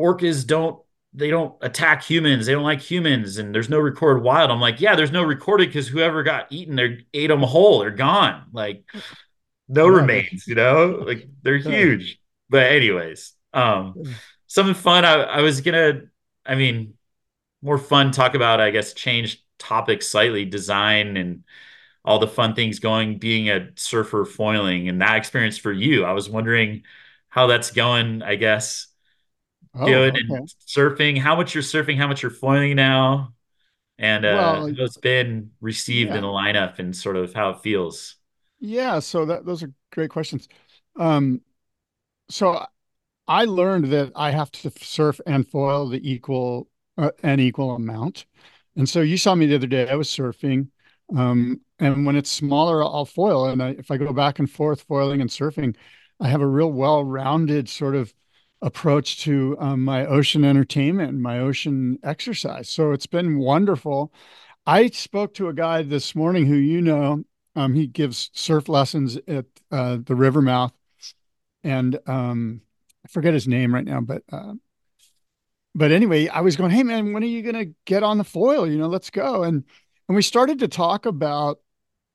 orcas. Don't, they don't attack humans. They don't like humans. And there's no recorded wild. I'm like, yeah, there's no recorded because whoever got eaten, they ate them whole. They're gone. Like, no remains, you know, like they're huge. But anyways, um, something fun. I, I was gonna, I mean, more fun talk about, I guess, change topics slightly, design and all the fun things going, being a surfer foiling and that experience for you. I was wondering how that's going, I guess, oh, doing okay. And surfing, how much you're surfing, how much you're foiling now. And uh, well, like, it's been received yeah. in the lineup and sort of how it feels. Yeah. So that, those are great questions. Um, so I learned that I have to surf and foil the equal, uh, an equal amount. And so you saw me the other day, I was surfing. Um, and when it's smaller, I'll foil. And I, if I go back and forth foiling and surfing, I have a real well-rounded sort of approach to um, my ocean entertainment and my ocean exercise. So it's been wonderful. I spoke to a guy this morning who, you know, Um, he gives surf lessons at uh, the river mouth, and um, I forget his name right now, but uh, but anyway, I was going, hey man, when are you gonna get on the foil? You know, let's go. And and we started to talk about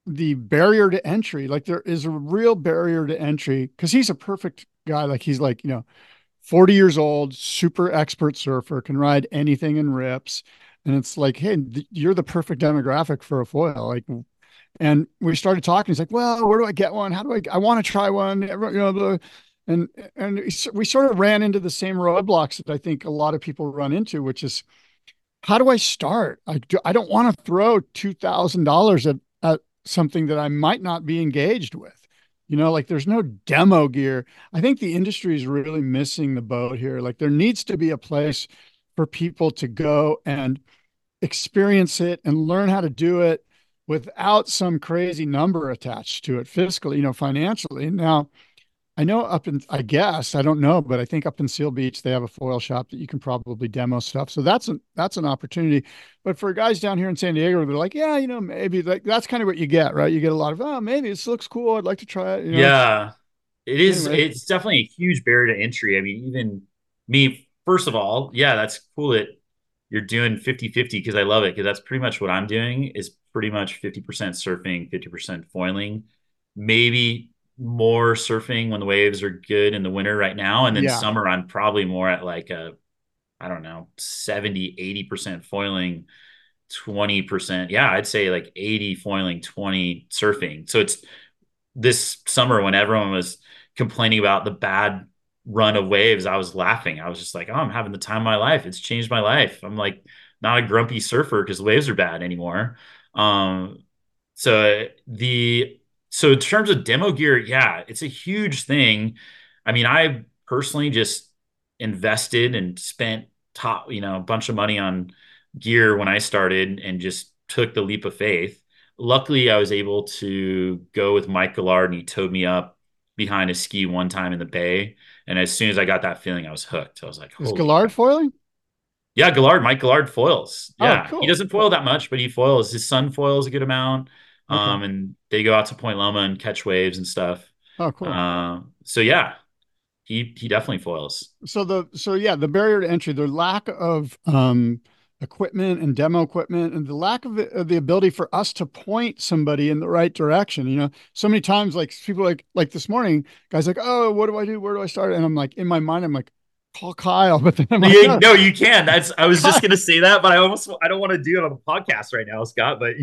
the barrier to entry. Like there is a real barrier to entry because he's a perfect guy. Like he's like, you know, forty years old, super expert surfer, can ride anything in rips, and it's like, hey, th- you're the perfect demographic for a foil. Like. And we started talking. He's like, well, where do I get one? How do I, I want to try one. You know, and, and we sort of ran into the same roadblocks that I think a lot of people run into, which is how do I start? I, do, I don't want to throw two thousand dollars at, at something that I might not be engaged with. You know, like there's no demo gear. I think the industry is really missing the boat here. Like there needs to be a place for people to go and experience it and learn how to do it without some crazy number attached to it fiscally, you know, financially. Now, I know up in, I guess, I don't know, but I think up in Seal Beach, they have a foil shop that you can probably demo stuff. So that's an, that's an opportunity. But for guys down here in San Diego, they're like, yeah, you know, maybe like that's kind of what you get, right? You get a lot of, oh, maybe this looks cool. I'd like to try it. You know? Yeah, it is. Anyway. It's definitely a huge barrier to entry. I mean, even me, first of all, yeah, that's cool that you're doing fifty-fifty because I love it because that's pretty much what I'm doing is pretty much fifty percent surfing, fifty percent foiling, maybe more surfing when the waves are good in the winter right now. And then yeah. summer, I'm probably more at like a, I don't know, seventy, eighty percent foiling, twenty percent. Yeah, I'd say like eighty foiling, twenty surfing. So it's this summer when everyone was complaining about the bad run of waves, I was laughing. I was just like, oh, I'm having the time of my life. It's changed my life. I'm like not a grumpy surfer because the waves are bad anymore. Um, so the, so in terms of demo gear, yeah, it's a huge thing. I mean, I personally just invested and spent top, you know, a bunch of money on gear when I started and just took the leap of faith. Luckily, I was able to go with Mike Gillard, and he towed me up behind a ski one time in the bay. And as soon as I got that feeling, I was hooked. I was like, is Gillard God. foiling? Yeah, Gillard, Mike Gillard foils. Yeah, oh, cool. He doesn't foil that much, but he foils. His son foils a good amount. Okay. Um, and they go out to Point Loma and catch waves and stuff. Oh, cool. Uh, so, yeah, he he definitely foils. So, the so yeah, the barrier to entry, the lack of um, equipment and demo equipment and the lack of the, of the ability for us to point somebody in the right direction. You know, so many times, like people like like this morning, guys like, oh, what do I do? Where do I start? And I'm like, in my mind, I'm like, call Kyle, but then I'm like, yeah, no, you can. That's I was just gonna say that, but I almost I don't want to do it on the podcast right now, Scott. But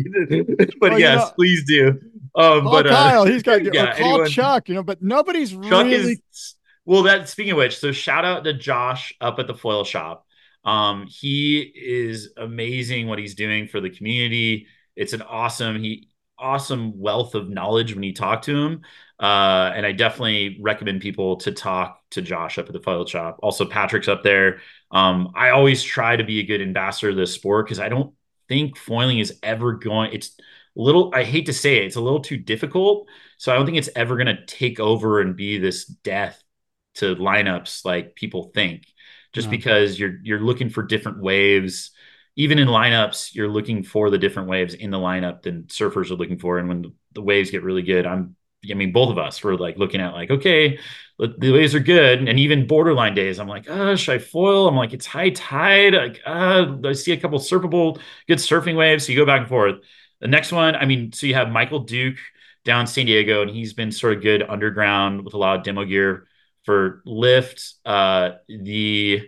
but well, yes, you know, please do. Um, call but Kyle, uh, he's got yeah, or call anyone, Chuck. You know, but nobody's Chuck really. Is, well, that speaking of which, so shout out to Josh up at the Foil Shop. Um, he is amazing what he's doing for the community. It's an awesome he awesome wealth of knowledge when you talk to him. Uh, and I definitely recommend people to talk to Josh up at the Foil Shop. Also, Patrick's up there. Um, I always try to be a good ambassador of this sport because I don't think foiling is ever going. It's a little, I hate to say it, it's a little too difficult. So I don't think it's ever going to take over and be this death to lineups like people think. Just yeah. because you're you're looking for different waves. Even in lineups, you're looking for the different waves in the lineup than surfers are looking for. And when the, the waves get really good, I'm I mean, both of us were like looking at like, okay, the waves are good. And even borderline days, I'm like, oh, should I foil? I'm like, it's high tide. Like, uh, I see a couple surfable, good surfing waves. So you go back and forth. The next one, I mean, so you have Michael Duke down in San Diego, and he's been sort of good underground with a lot of demo gear for lift. Uh, the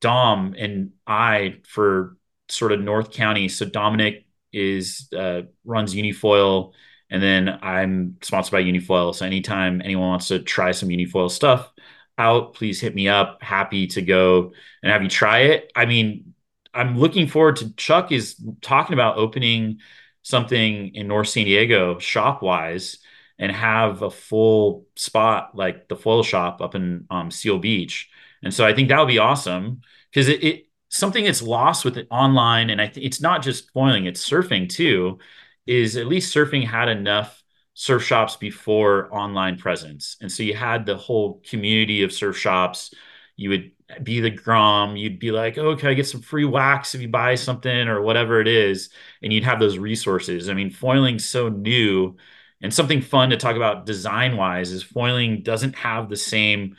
Dom and I for sort of North County. So Dominic is uh, runs Unifoil. And then I'm sponsored by Unifoil. So anytime anyone wants to try some Unifoil stuff out, please hit me up. Happy to go and have you try it. I mean, I'm looking forward to Chuck is talking about opening something in North San Diego shop wise and have a full spot like the Foil Shop up in um, Seal Beach. And so I think that would be awesome because it, it something that's lost with it online. And I think it's not just foiling, it's surfing too. Is at least surfing had enough surf shops before online presence. And so you had the whole community of surf shops. You would be the Grom. You'd be like, oh, can I get some free wax if you buy something or whatever it is? And you'd have those resources. I mean, foiling's so new. And something fun to talk about design-wise is foiling doesn't have the same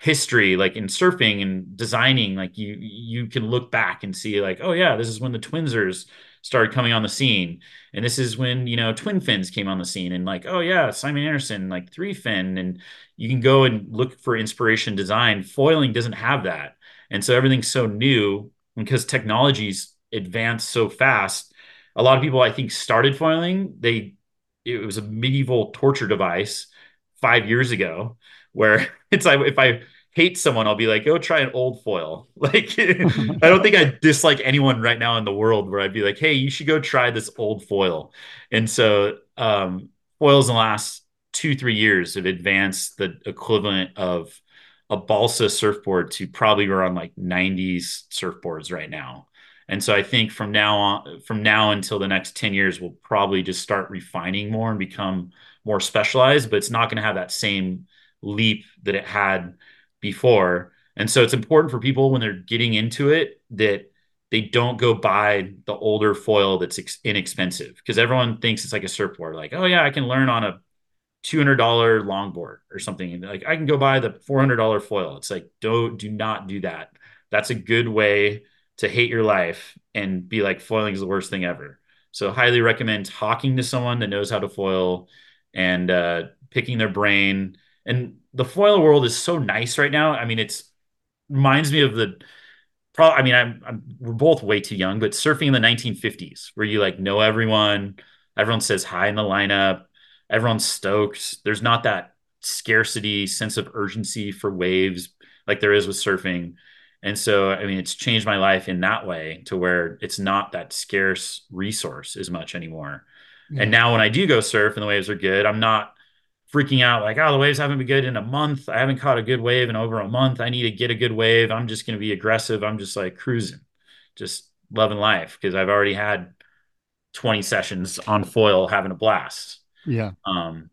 history like in surfing and designing. Like you, you can look back and see like, oh, yeah, this is when the Twinsers started coming on the scene, and this is when, you know, twin fins came on the scene, and like, oh yeah, Simon Anderson, like three fin, and you can go and look for inspiration design. Foiling doesn't have that, and so everything's so new because technology's advanced so fast. A lot of people, I think, started foiling. They it was a medieval torture device five years ago, where it's like if I hate someone, I'll be like, go try an old foil. Like, I don't think I dislike anyone right now in the world where I'd be like, hey, you should go try this old foil. And so um, foils in the last two, three years have advanced the equivalent of a balsa surfboard to probably around like nineties surfboards right now. And so I think from now on, from now until the next ten years, we'll probably just start refining more and become more specialized, but it's not going to have that same leap that it had before. And so it's important for people when they're getting into it that they don't go buy the older foil that's ex- inexpensive, because everyone thinks it's like a surfboard, like, oh yeah, I can learn on a two hundred dollars longboard or something, and like I can go buy the four hundred dollars foil. It's like, don't do not do that. That's a good way to hate your life and be like, foiling is the worst thing ever. So highly recommend talking to someone that knows how to foil and uh, picking their brain. And the foil world is so nice right now. I mean, it's reminds me of the, pro- I mean, I'm, I'm we're both way too young, but surfing in the nineteen fifties, where you like know everyone, everyone says hi in the lineup, everyone's stoked. There's not that scarcity, sense of urgency for waves like there is with surfing. And so, I mean, it's changed my life in that way to where it's not that scarce resource as much anymore. Mm-hmm. And now when I do go surf and the waves are good, I'm not freaking out like, oh, the waves haven't been good in a month. I haven't caught a good wave in over a month. I need to get a good wave. I'm just going to be aggressive. I'm just like cruising, just loving life, because I've already had twenty sessions on foil having a blast. Yeah. Um,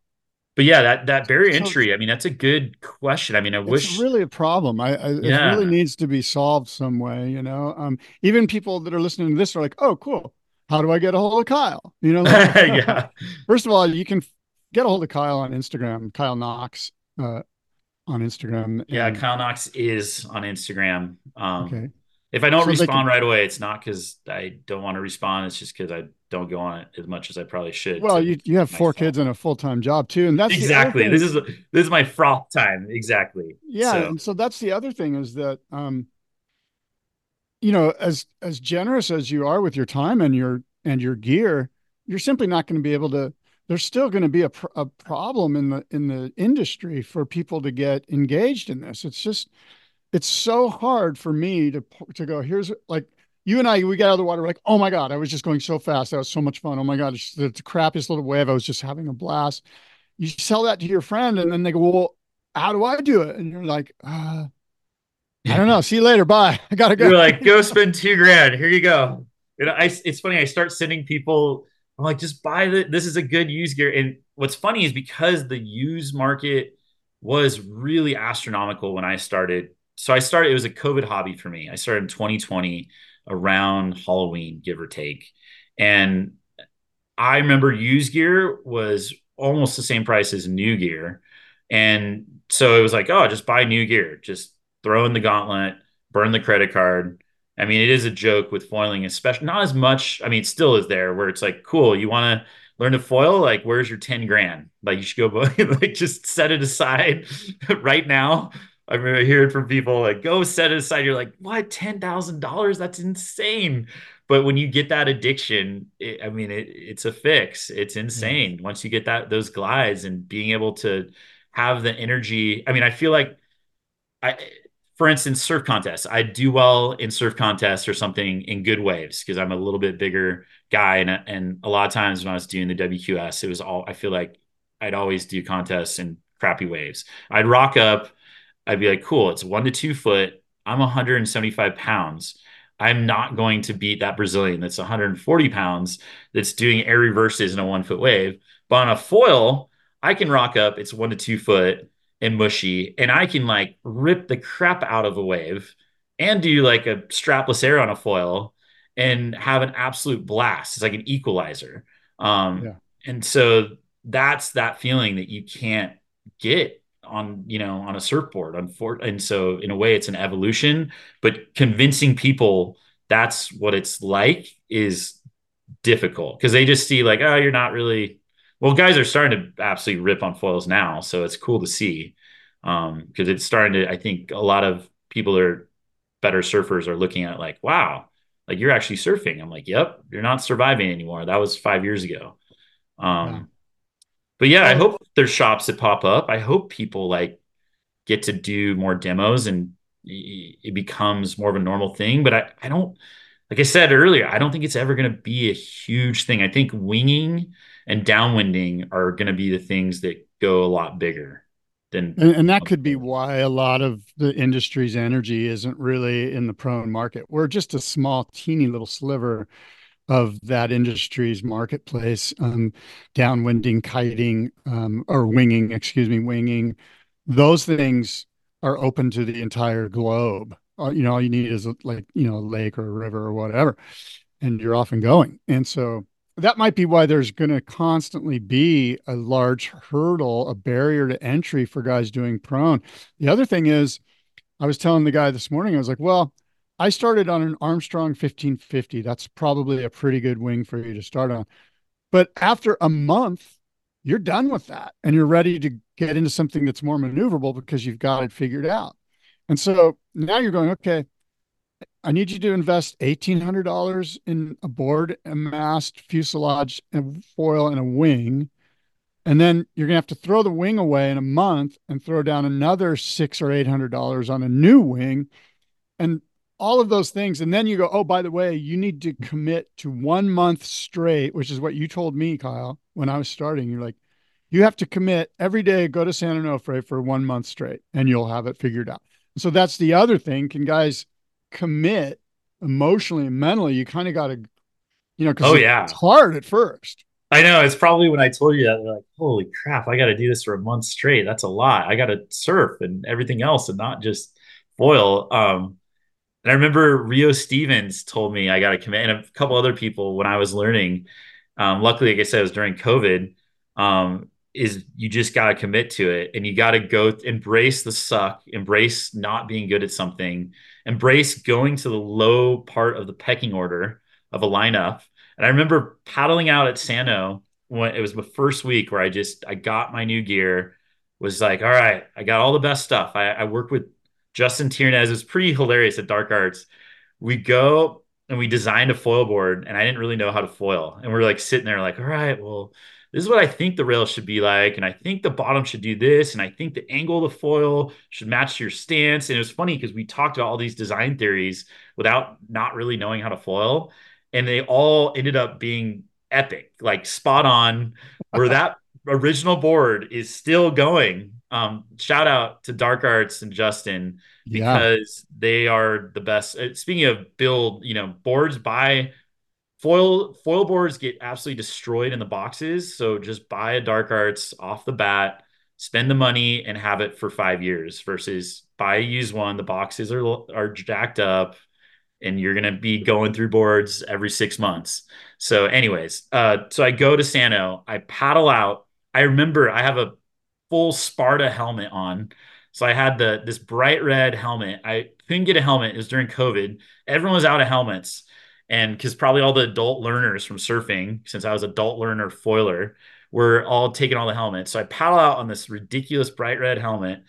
But yeah, that, that barrier entry, I mean, that's a good question. I mean, I it's wish really a problem. I, I yeah. It really needs to be solved some way, you know. Um, even people that are listening to this are like, oh, cool. How do I get a hold of Kyle? You know, like, yeah. First of all, you can get a hold of Kyle on Instagram, Kyle Knox uh, on Instagram. And... Yeah, Kyle Knox is on Instagram. Um, okay. If I don't so respond can... right away, it's not because I don't want to respond. It's just because I don't go on it as much as I probably should. Well, you, you have four kids and a full-time job too. And that's exactly, this is, this is my froth time. Exactly. Yeah. So. And so that's the other thing is that, um, you know, as, as generous as you are with your time and your, and your gear, you're simply not going to be able to, there's still going to be a, pr- a problem in the, in the industry for people to get engaged in this. It's just, it's so hard for me to, to go, here's like, you and I, we got out of the water. We're like, oh my God, I was just going so fast. That was so much fun. Oh my God, it's the crappiest little wave. I was just having a blast. You sell that to your friend and then they go, well, how do I do it? And you're like, uh, I don't know. See you later. Bye. I got to go. You're like, go spend two grand. Here you go. You know, I, it's funny. I start sending people, I'm like, just buy the, this is a good used gear. And what's funny is because the used market was really astronomical when I started. So I started, it was a COVID hobby for me. I started in twenty twenty. Around Halloween, give or take. And I remember used gear was almost the same price as new gear. And so it was like, oh, just buy new gear, just throw in the gauntlet, burn the credit card. I mean, it is a joke with foiling, especially not as much. I mean, it still is there where it's like, cool, you want to learn to foil? Like, where's your ten grand? Like, you should go, like, just set it aside right now. I remember hearing from people like, go set it aside. You're like, what? ten thousand dollars? That's insane. But when you get that addiction, it, I mean, it, it's a fix. It's insane. Mm-hmm. Once you get that, those glides and being able to have the energy. I mean, I feel like I, for instance, surf contests, I do well in surf contests or something in good waves because I'm a little bit bigger guy. And, and a lot of times when I was doing the W Q S, it was all, I feel like I'd always do contests in crappy waves. I'd rock up. I'd be like, cool, it's one to two foot. I'm one hundred seventy-five pounds. I'm not going to beat that Brazilian that's one hundred forty pounds that's doing air reverses in a one foot wave. But on a foil, I can rock up. It's one to two foot and mushy. And I can like rip the crap out of a wave and do like a strapless air on a foil and have an absolute blast. It's like an equalizer. Um, yeah. And so that's that feeling that you can't get on, you know, on a surfboard. On for- and so in a way it's an evolution, but convincing people that's what it's like is difficult because they just see like, oh, you're not really, well, guys are starting to absolutely rip on foils now. So it's cool to see um, because it's starting to, I think a lot of people are better surfers are looking at like, wow, like you're actually surfing. I'm like, yep, you're not surviving anymore. That was five years ago. Um, wow. But yeah, I hope there's shops that pop up. I hope people like get to do more demos and it becomes more of a normal thing. But I, I don't, like I said earlier, I don't think it's ever going to be a huge thing. I think winging and downwinding are going to be the things that go a lot bigger than. And, and that could be why a lot of the industry's energy isn't really in the prone market. We're just a small, teeny little sliver of that industry's marketplace, um, downwinding, kiting, um, or winging, excuse me, winging. Those things are open to the entire globe. All, you know, all you need is a, like, you know, a lake or a river or whatever, and you're off and going. And so that might be why there's going to constantly be a large hurdle, a barrier to entry for guys doing prone. The other thing is, I was telling the guy this morning, I was like, well, I started on an Armstrong fifteen fifty. That's probably a pretty good wing for you to start on. But after a month, you're done with that and you're ready to get into something that's more maneuverable because you've got it figured out. And so now you're going, okay, I need you to invest eighteen hundred dollars in a board, a mast, fuselage, and foil, and a wing. And then you're going to have to throw the wing away in a month and throw down another six or eight hundred dollars on a new wing and all of those things. And then you go, oh, by the way, you need to commit to one month straight, which is what you told me, Kyle, when I was starting. You're like, you have to commit every day, go to San Onofre for one month straight and you'll have it figured out. So that's the other thing. Can guys commit emotionally and mentally? You kind of got to, you know, because oh, yeah. it's hard at first. I know. It's probably when I told you that, they're like, holy crap, I got to do this for a month straight. That's a lot. I got to surf and everything else and not just foil. Um, and I remember Rio Stevens told me I got to commit, and a couple other people when I was learning. Um, luckily, like I said, it was during COVID. Um, is you just got to commit to it, and you got to go th- embrace the suck, embrace not being good at something, embrace going to the low part of the pecking order of a lineup. And I remember paddling out at Sano when it was my first week where I just, I got my new gear, was like, all right, I got all the best stuff. I, I worked with Justin Tiernez. It was pretty hilarious at Dark Arts. We go and we designed a foil board, and I didn't really know how to foil. And we're like sitting there like, all right, well, this is what I think the rail should be like. And I think the bottom should do this. And I think the angle of the foil should match your stance. And it was funny because we talked about all these design theories without not really knowing how to foil. And they all ended up being epic, like spot on, where that original board is still going. Um, shout out to Dark Arts and Justin, because yeah. they are the best. Speaking of build, you know, boards by foil, foil boards get absolutely destroyed in the boxes. So just buy a Dark Arts off the bat, spend the money and have it for five years versus buy a used one. The boxes are are jacked up. And you're going to be going through boards every six months. So anyways, uh, so I go to Sano, I paddle out. I remember I have a full Sparta helmet on. So I had the this bright red helmet. I couldn't get a helmet. It was during COVID. Everyone was out of helmets. And because probably all the adult learners from surfing, since I was adult learner foiler, were all taking all the helmets. So I paddle out on this ridiculous bright red helmet.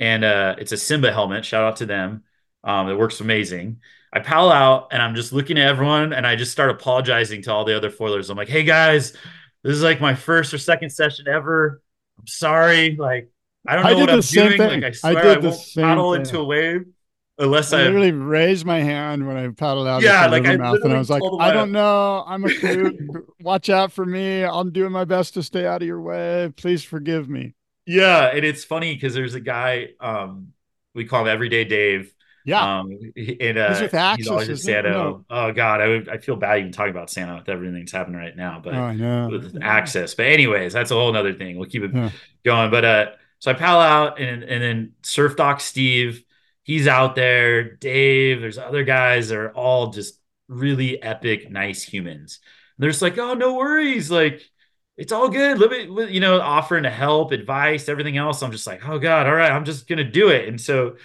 And uh, it's a Simba helmet. Shout out to them. Um, it works amazing. I paddle out and I'm just looking at everyone and I just start apologizing to all the other foilers. I'm like, hey guys, this is like my first or second session ever. I'm sorry. Like, I don't know I what I'm doing. Thing. Like, I swear I, did I won't paddle thing. into a wave unless I, I literally raised my hand when I paddled out. Yeah. Like, I, mouth and I was like, I don't know. I'm a dude. Watch out for me. I'm doing my best to stay out of your way. Please forgive me. Yeah. And it's funny because there's a guy, um, we call him Everyday Dave. Yeah, um, and, uh, he's with Axis. He's always at Sano. No. Oh God, I would, I feel bad even talking about Sano with everything that's happening right now. But oh, yeah. with Axis. But anyways, that's a whole other thing. We'll keep it yeah. going. But uh, so I paddle out, and and then Surf Doc Steve, he's out there. Dave, there's other guys. They're all just really epic, nice humans. And they're just like, oh, no worries, like it's all good. Let me, you know, offering to help, advice, everything else. I'm just like, oh God, all right, I'm just gonna do it. And so.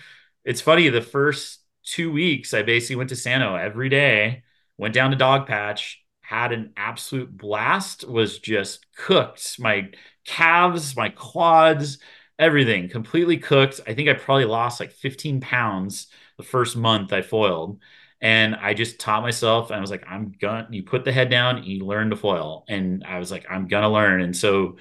It's funny, the first two weeks, I basically went to Sano every day, went down to Dog Patch, had an absolute blast, was just cooked. My calves, my quads, everything completely cooked. I think I probably lost like fifteen pounds the first month I foiled. And I just taught myself, and I was like, I'm gonna, you put the head down, and you learn to foil. And I was like, I'm gonna learn. And so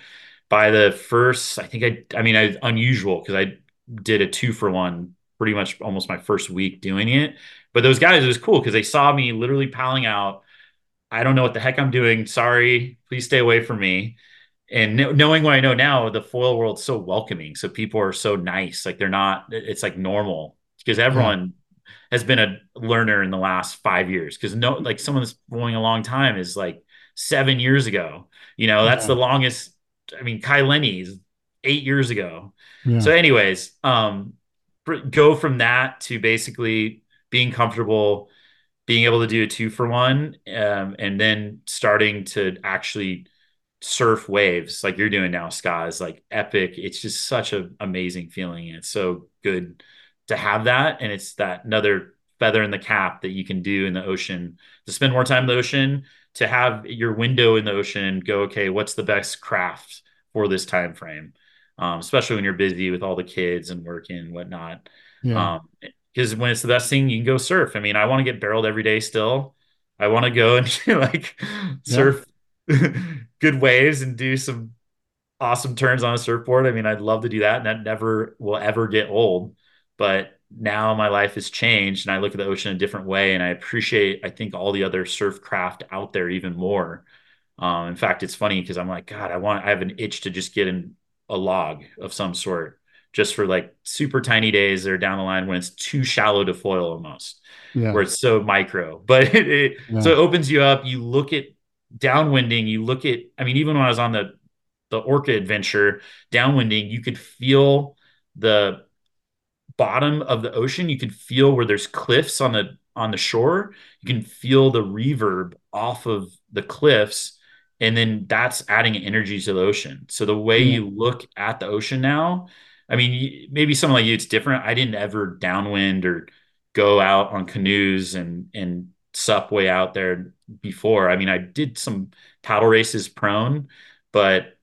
by the first, I think I, I mean, I unusual because I did a two for one. Pretty much almost my first week doing it. But those guys, it was cool because they saw me literally palling out. I don't know what the heck I'm doing. Sorry, please stay away from me. And no, knowing what I know now, the foil world's so welcoming. So people are so nice. Like they're not, it's like normal because everyone yeah. has been a learner in the last five years. Cause no, like someone that's going a long time is like seven years ago, you know, that's yeah. the longest. I mean, Kai Lenny's eight years ago. Yeah. So anyways, um, go from that to basically being comfortable, being able to do a two for one, um, and then starting to actually surf waves like you're doing now, Scott, is like epic. It's just such an amazing feeling. It's so good to have that. And it's that another feather in the cap that you can do in the ocean, to spend more time in the ocean, to have your window in the ocean, go, okay, what's the best craft for this time frame, um, especially when you're busy with all the kids and work and whatnot. Yeah. Um, because when it's the best thing, you can go surf. I mean, I want to get barreled every day still. I want to go and like surf yeah. good waves and do some awesome turns on a surfboard. I mean, I'd love to do that, and that never will ever get old. But now my life has changed, and I look at the ocean a different way, and I appreciate, I think, all the other surf craft out there even more. Um, in fact, it's funny because I'm like, God, I want, I have an itch to just get in a log of some sort, just for like super tiny days that are down the line when it's too shallow to foil almost, yeah. where it's so micro. But it, it yeah. so it opens you up. You look at downwinding. You look at, I mean, even when I was on the the Orca adventure downwinding, you could feel the bottom of the ocean. You could feel where there's cliffs on the on the shore. You can feel the reverb off of the cliffs, and then that's adding energy to the ocean. So the way yeah. you look at the ocean now. I mean, maybe someone like you, it's different. I didn't ever downwind or go out on canoes and, and sup way out there before. I mean, I did some paddle races prone, but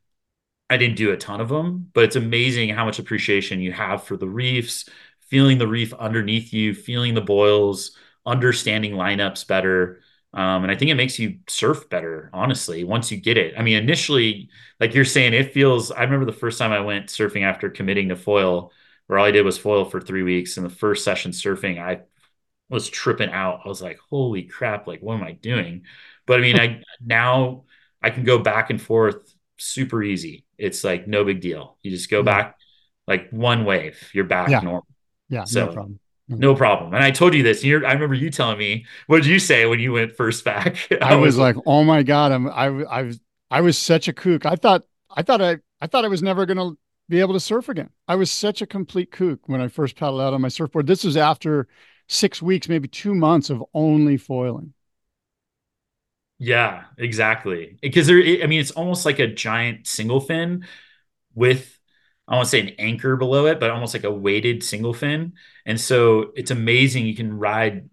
I didn't do a ton of them. But it's amazing how much appreciation you have for the reefs, feeling the reef underneath you, feeling the boils, understanding lineups better. Um, and I think it makes you surf better, honestly, once you get it. I mean, initially, like you're saying, it feels, I remember the first time I went surfing after committing to foil, where all I did was foil for three weeks. And the first session surfing, I was tripping out. I was like, holy crap, like, what am I doing? But I mean, I now I can go back and forth super easy. It's like no big deal. You just go yeah. back like one wave, you're back yeah. normal. Yeah, so, no problem. No problem. And I told you this. You're, I remember you telling me, what did you say when you went first back? I, I was like, oh my God, I'm, I, I was, I was such a kook. I thought, I thought I, I thought I was never going to be able to surf again. I was such a complete kook when I first paddled out on my surfboard. This was after six weeks, maybe two months of only foiling. Yeah, exactly. Because there, I mean, it's almost like a giant single fin with, I won't say an anchor below it, but almost like a weighted single fin. And so it's amazing. You can ride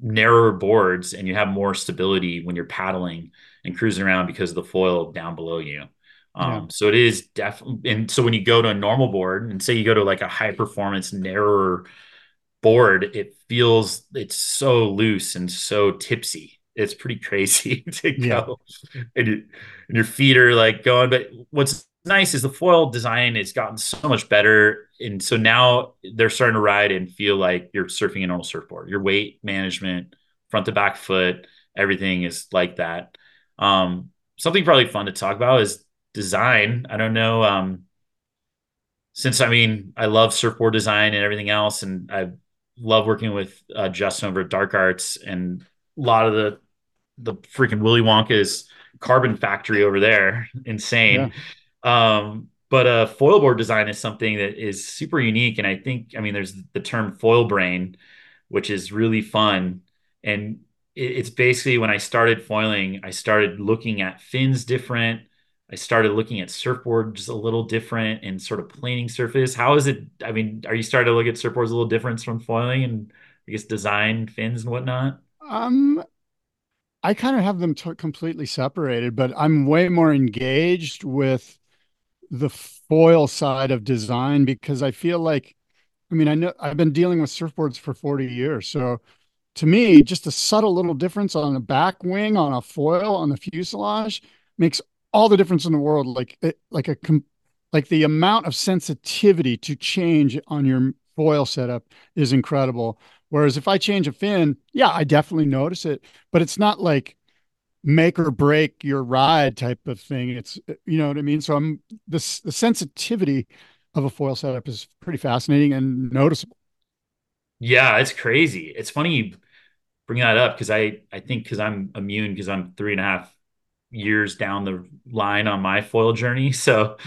narrower boards and you have more stability when you're paddling and cruising around because of the foil down below you. Um, yeah. So it is definitely. And so when you go to a normal board and say you go to like a high performance, narrower board, it feels it's so loose and so tipsy. It's pretty crazy to yeah. go and, it, and your feet are like going, but what's nice is the foil design has gotten so much better, and so now they're starting to ride and feel like you're surfing a normal surfboard. Your weight management, front to back foot, everything is like that. Um something probably fun to talk about is design. I don't know, um since I mean I love surfboard design and everything else, and I love working with uh, Justin over at Dark Arts, and a lot of the the freaking Willy Wonka's carbon factory over there. Insane. Yeah. Um, but uh, foil board design is something that is super unique. And I think, I mean, there's the term foil brain, which is really fun. And it, it's basically when I started foiling, I started looking at fins different. I started looking at surfboards a little different and sort of planing surface. How is it? I mean, are you starting to look at surfboards a little different from foiling and I guess design fins and whatnot? Um, I kind of have them t- completely separated, but I'm way more engaged with the foil side of design, because I feel like, I mean, I know I've been dealing with surfboards for forty years. So to me, just a subtle little difference on the back wing, on a foil, on the fuselage makes all the difference in the world. Like, like a, like the amount of sensitivity to change on your foil setup is incredible. Whereas if I change a fin, yeah, I definitely notice it, but it's not like make or break your ride type of thing. It's, you know what I mean? So I'm this, the sensitivity of a foil setup is pretty fascinating and noticeable. Yeah, it's crazy. It's funny you bring that up, because I, I think because I'm immune, because I'm three and a half years down the line on my foil journey. So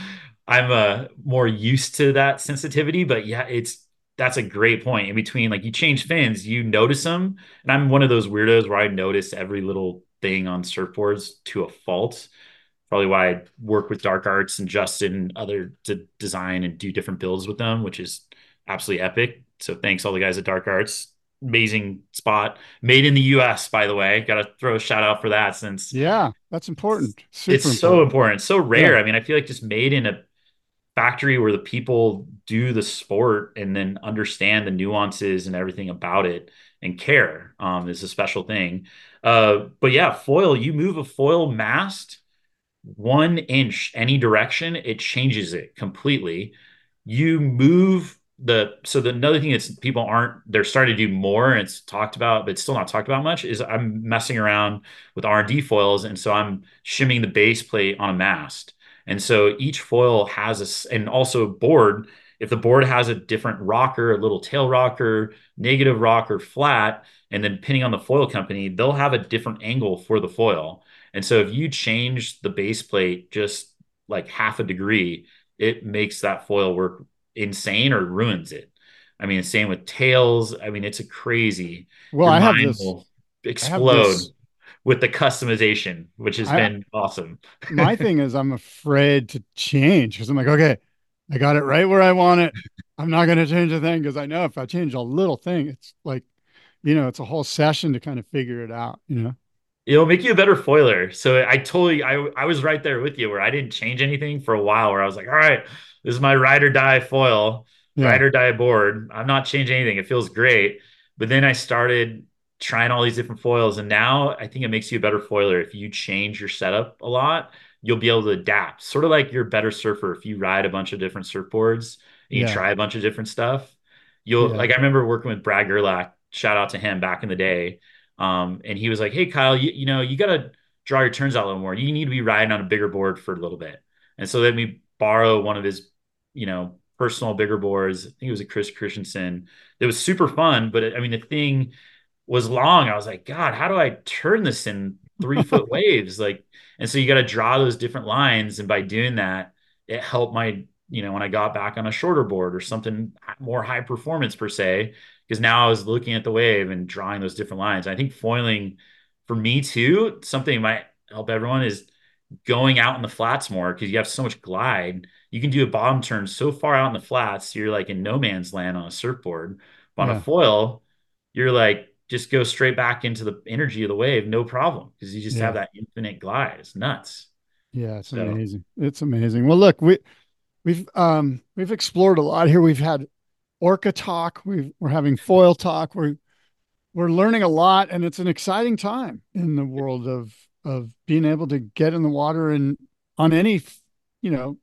I'm uh, more used to that sensitivity, but yeah, it's, that's a great point. In between, like you change fins, you notice them. And I'm one of those weirdos where I notice every little thing on surfboards to a fault. Probably why I work with Dark Arts and Justin and other to design and do different builds with them, which is absolutely epic. So thanks all the guys at Dark Arts. Amazing spot, made in the U S, by the way. Got to throw a shout out for that, since yeah, That's important. Super it's important. so important. So rare. Yeah. I mean, I feel like just made in a factory where the people do the sport and then understand the nuances and everything about it and care um, is a special thing. Uh, but yeah, foil, you move a foil mast one inch any direction, it changes it completely. You move the, so the another thing that's people aren't, they're starting to do more and it's talked about, but it's still not talked about much is I'm messing around with R and D foils. And so I'm shimming the base plate on a mast. And so each foil has a, and also board, if the board has a different rocker, a little tail rocker, negative rocker, flat, and then depending on the foil company, they'll have a different angle for the foil. And so if you change the base plate just like half a degree, it makes that foil work insane or ruins it. I mean, same with tails. I mean, it's a crazy. Well, I have this explode. I have this. With the customization, which has I, been awesome. My thing is I'm afraid to change because I'm like, okay, I got it right where I want it. I'm not going to change a thing because I know if I change a little thing, it's like, you know, it's a whole session to kind of figure it out, you know? It'll make you a better foiler. So I totally, I, I was right there with you where I didn't change anything for a while where I was like, all right, this is my ride or die foil, yeah. ride or die board. I'm not changing anything. It feels great. But then I started trying all these different foils. And now I think it makes you a better foiler. If you change your setup a lot, you'll be able to adapt. Sort of like you're a better surfer. If you ride a bunch of different surfboards and you yeah. try a bunch of different stuff, you'll yeah. like, I remember working with Brad Gerlach, shout out to him back in the day. Um, and he was like, hey, Kyle, you, you know, you got to draw your turns out a little more. You need to be riding on a bigger board for a little bit. And so then we borrow one of his, you know, personal bigger boards. I think it was a Chris Christensen. It was super fun, but it, I mean, the thing was long. I was like, God, how do I turn this in three foot waves? Like, and so you got to draw those different lines. And by doing that, it helped my, you know, when I got back on a shorter board or something more high performance per se, because now I was looking at the wave and drawing those different lines. I think foiling for me too, something might help everyone is going out in the flats more because you have so much glide. You can do a bottom turn so far out in the flats. You're like in no man's land on a surfboard, but yeah. on a foil, you're like, just go straight back into the energy of the wave. No problem. Cause you just yeah. have that infinite glide. It's nuts. Yeah. It's so. amazing. It's amazing. Well, look, we, we've, um, we've explored a lot here. We've had orca talk. We've, we're having foil talk. We're, we're learning a lot and it's an exciting time in the world of, of being able to get in the water and on any, you know,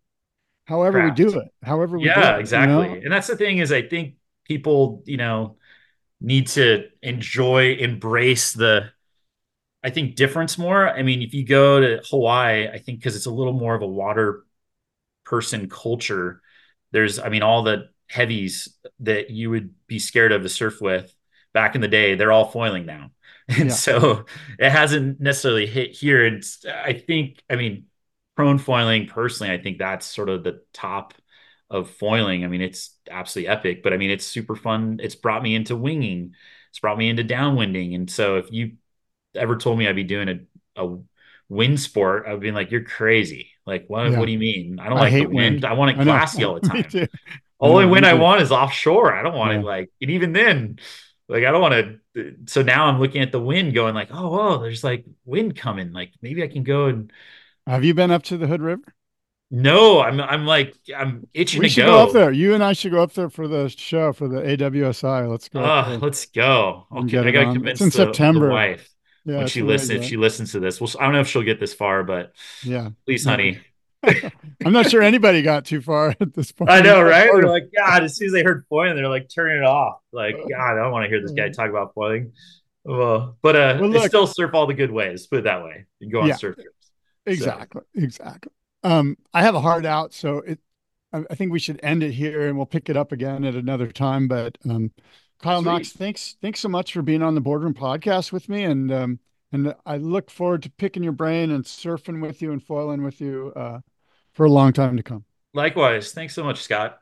however Craft. we do it, however we yeah, do it, exactly. You know? And that's the thing is I think people, you know, need to enjoy, embrace the, I think, difference more. I mean, if you go to Hawaii, I think because it's a little more of a water person culture, there's, I mean, all the heavies that you would be scared of to surf with back in the day, they're all foiling now. And yeah. so it hasn't necessarily hit here. And I think, I mean, prone foiling personally, I think that's sort of the top of foiling. I mean, it's absolutely epic, but I mean, it's super fun. It's brought me into winging. It's brought me into downwinding. And so if you ever told me I'd be doing a, a wind sport, I'd be like, you're crazy. Like, what, yeah. what do you mean? I don't I like the wind. wind. I want it classy all the time. Only wind I want is offshore. I don't want yeah. it like, and even then, like, I don't want to. So now I'm looking at the wind going like, oh, whoa, there's like wind coming. Like maybe I can go and. Have you been up to the Hood River? No, I'm I'm like I'm itching we to should go. go up there. You and I should go up there for the show for the A W S I. Let's go. Uh, let's go. Okay, I gotta on. convince it's in the, September. the wife yeah, when she listens. If she listens to this, well, I don't know if she'll get this far, but yeah, please, honey. I'm not sure anybody got too far at this point. I know, right? They're like, God, as soon as they heard foiling, they're like, turn it off. Like, God, I don't want to hear this guy talk about foiling. Well, but uh, well, they still surf all the good ways. Put it that way. You go on yeah, surf trips. Exactly. So. Exactly. Um, I have a hard out, so it. I, I think we should end it here, and we'll pick it up again at another time. But um, Kyle Sweet. Knox, thanks, thanks so much for being on the Boardroom Podcast with me, and um, and I look forward to picking your brain and surfing with you and foiling with you uh, for a long time to come. Likewise, thanks so much, Scott.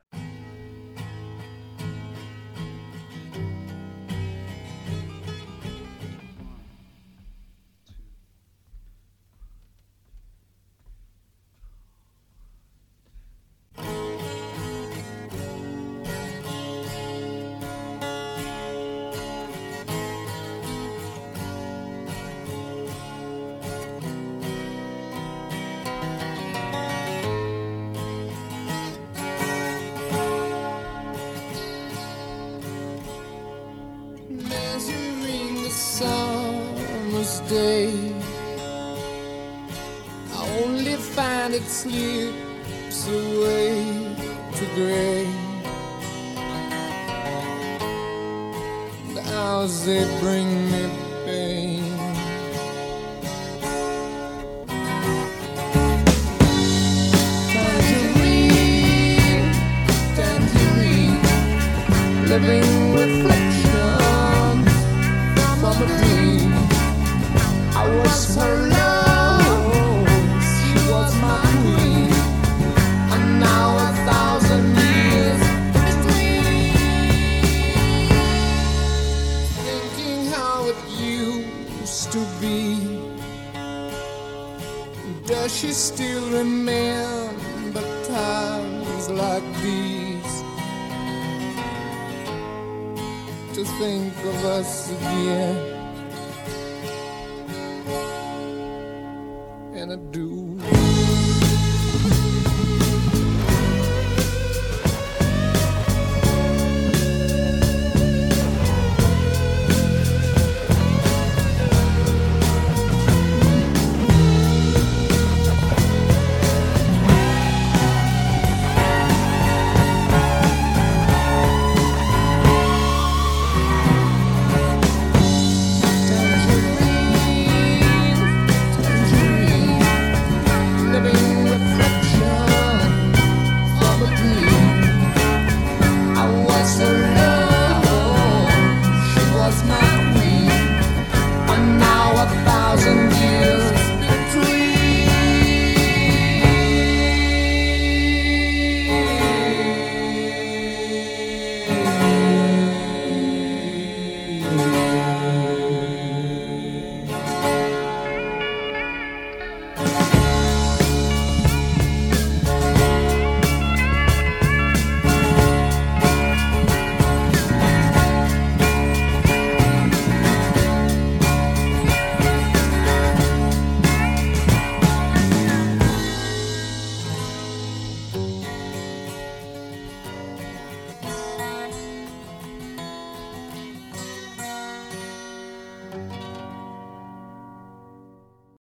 and it slips away to gray. And hours they bring me pain. Tangerine, tangerine, living reflections from a dream. I was her love, she was my queen, and now a thousand years between. Thinking how it used to be. Does she still remember times like these? To think of us again. I do.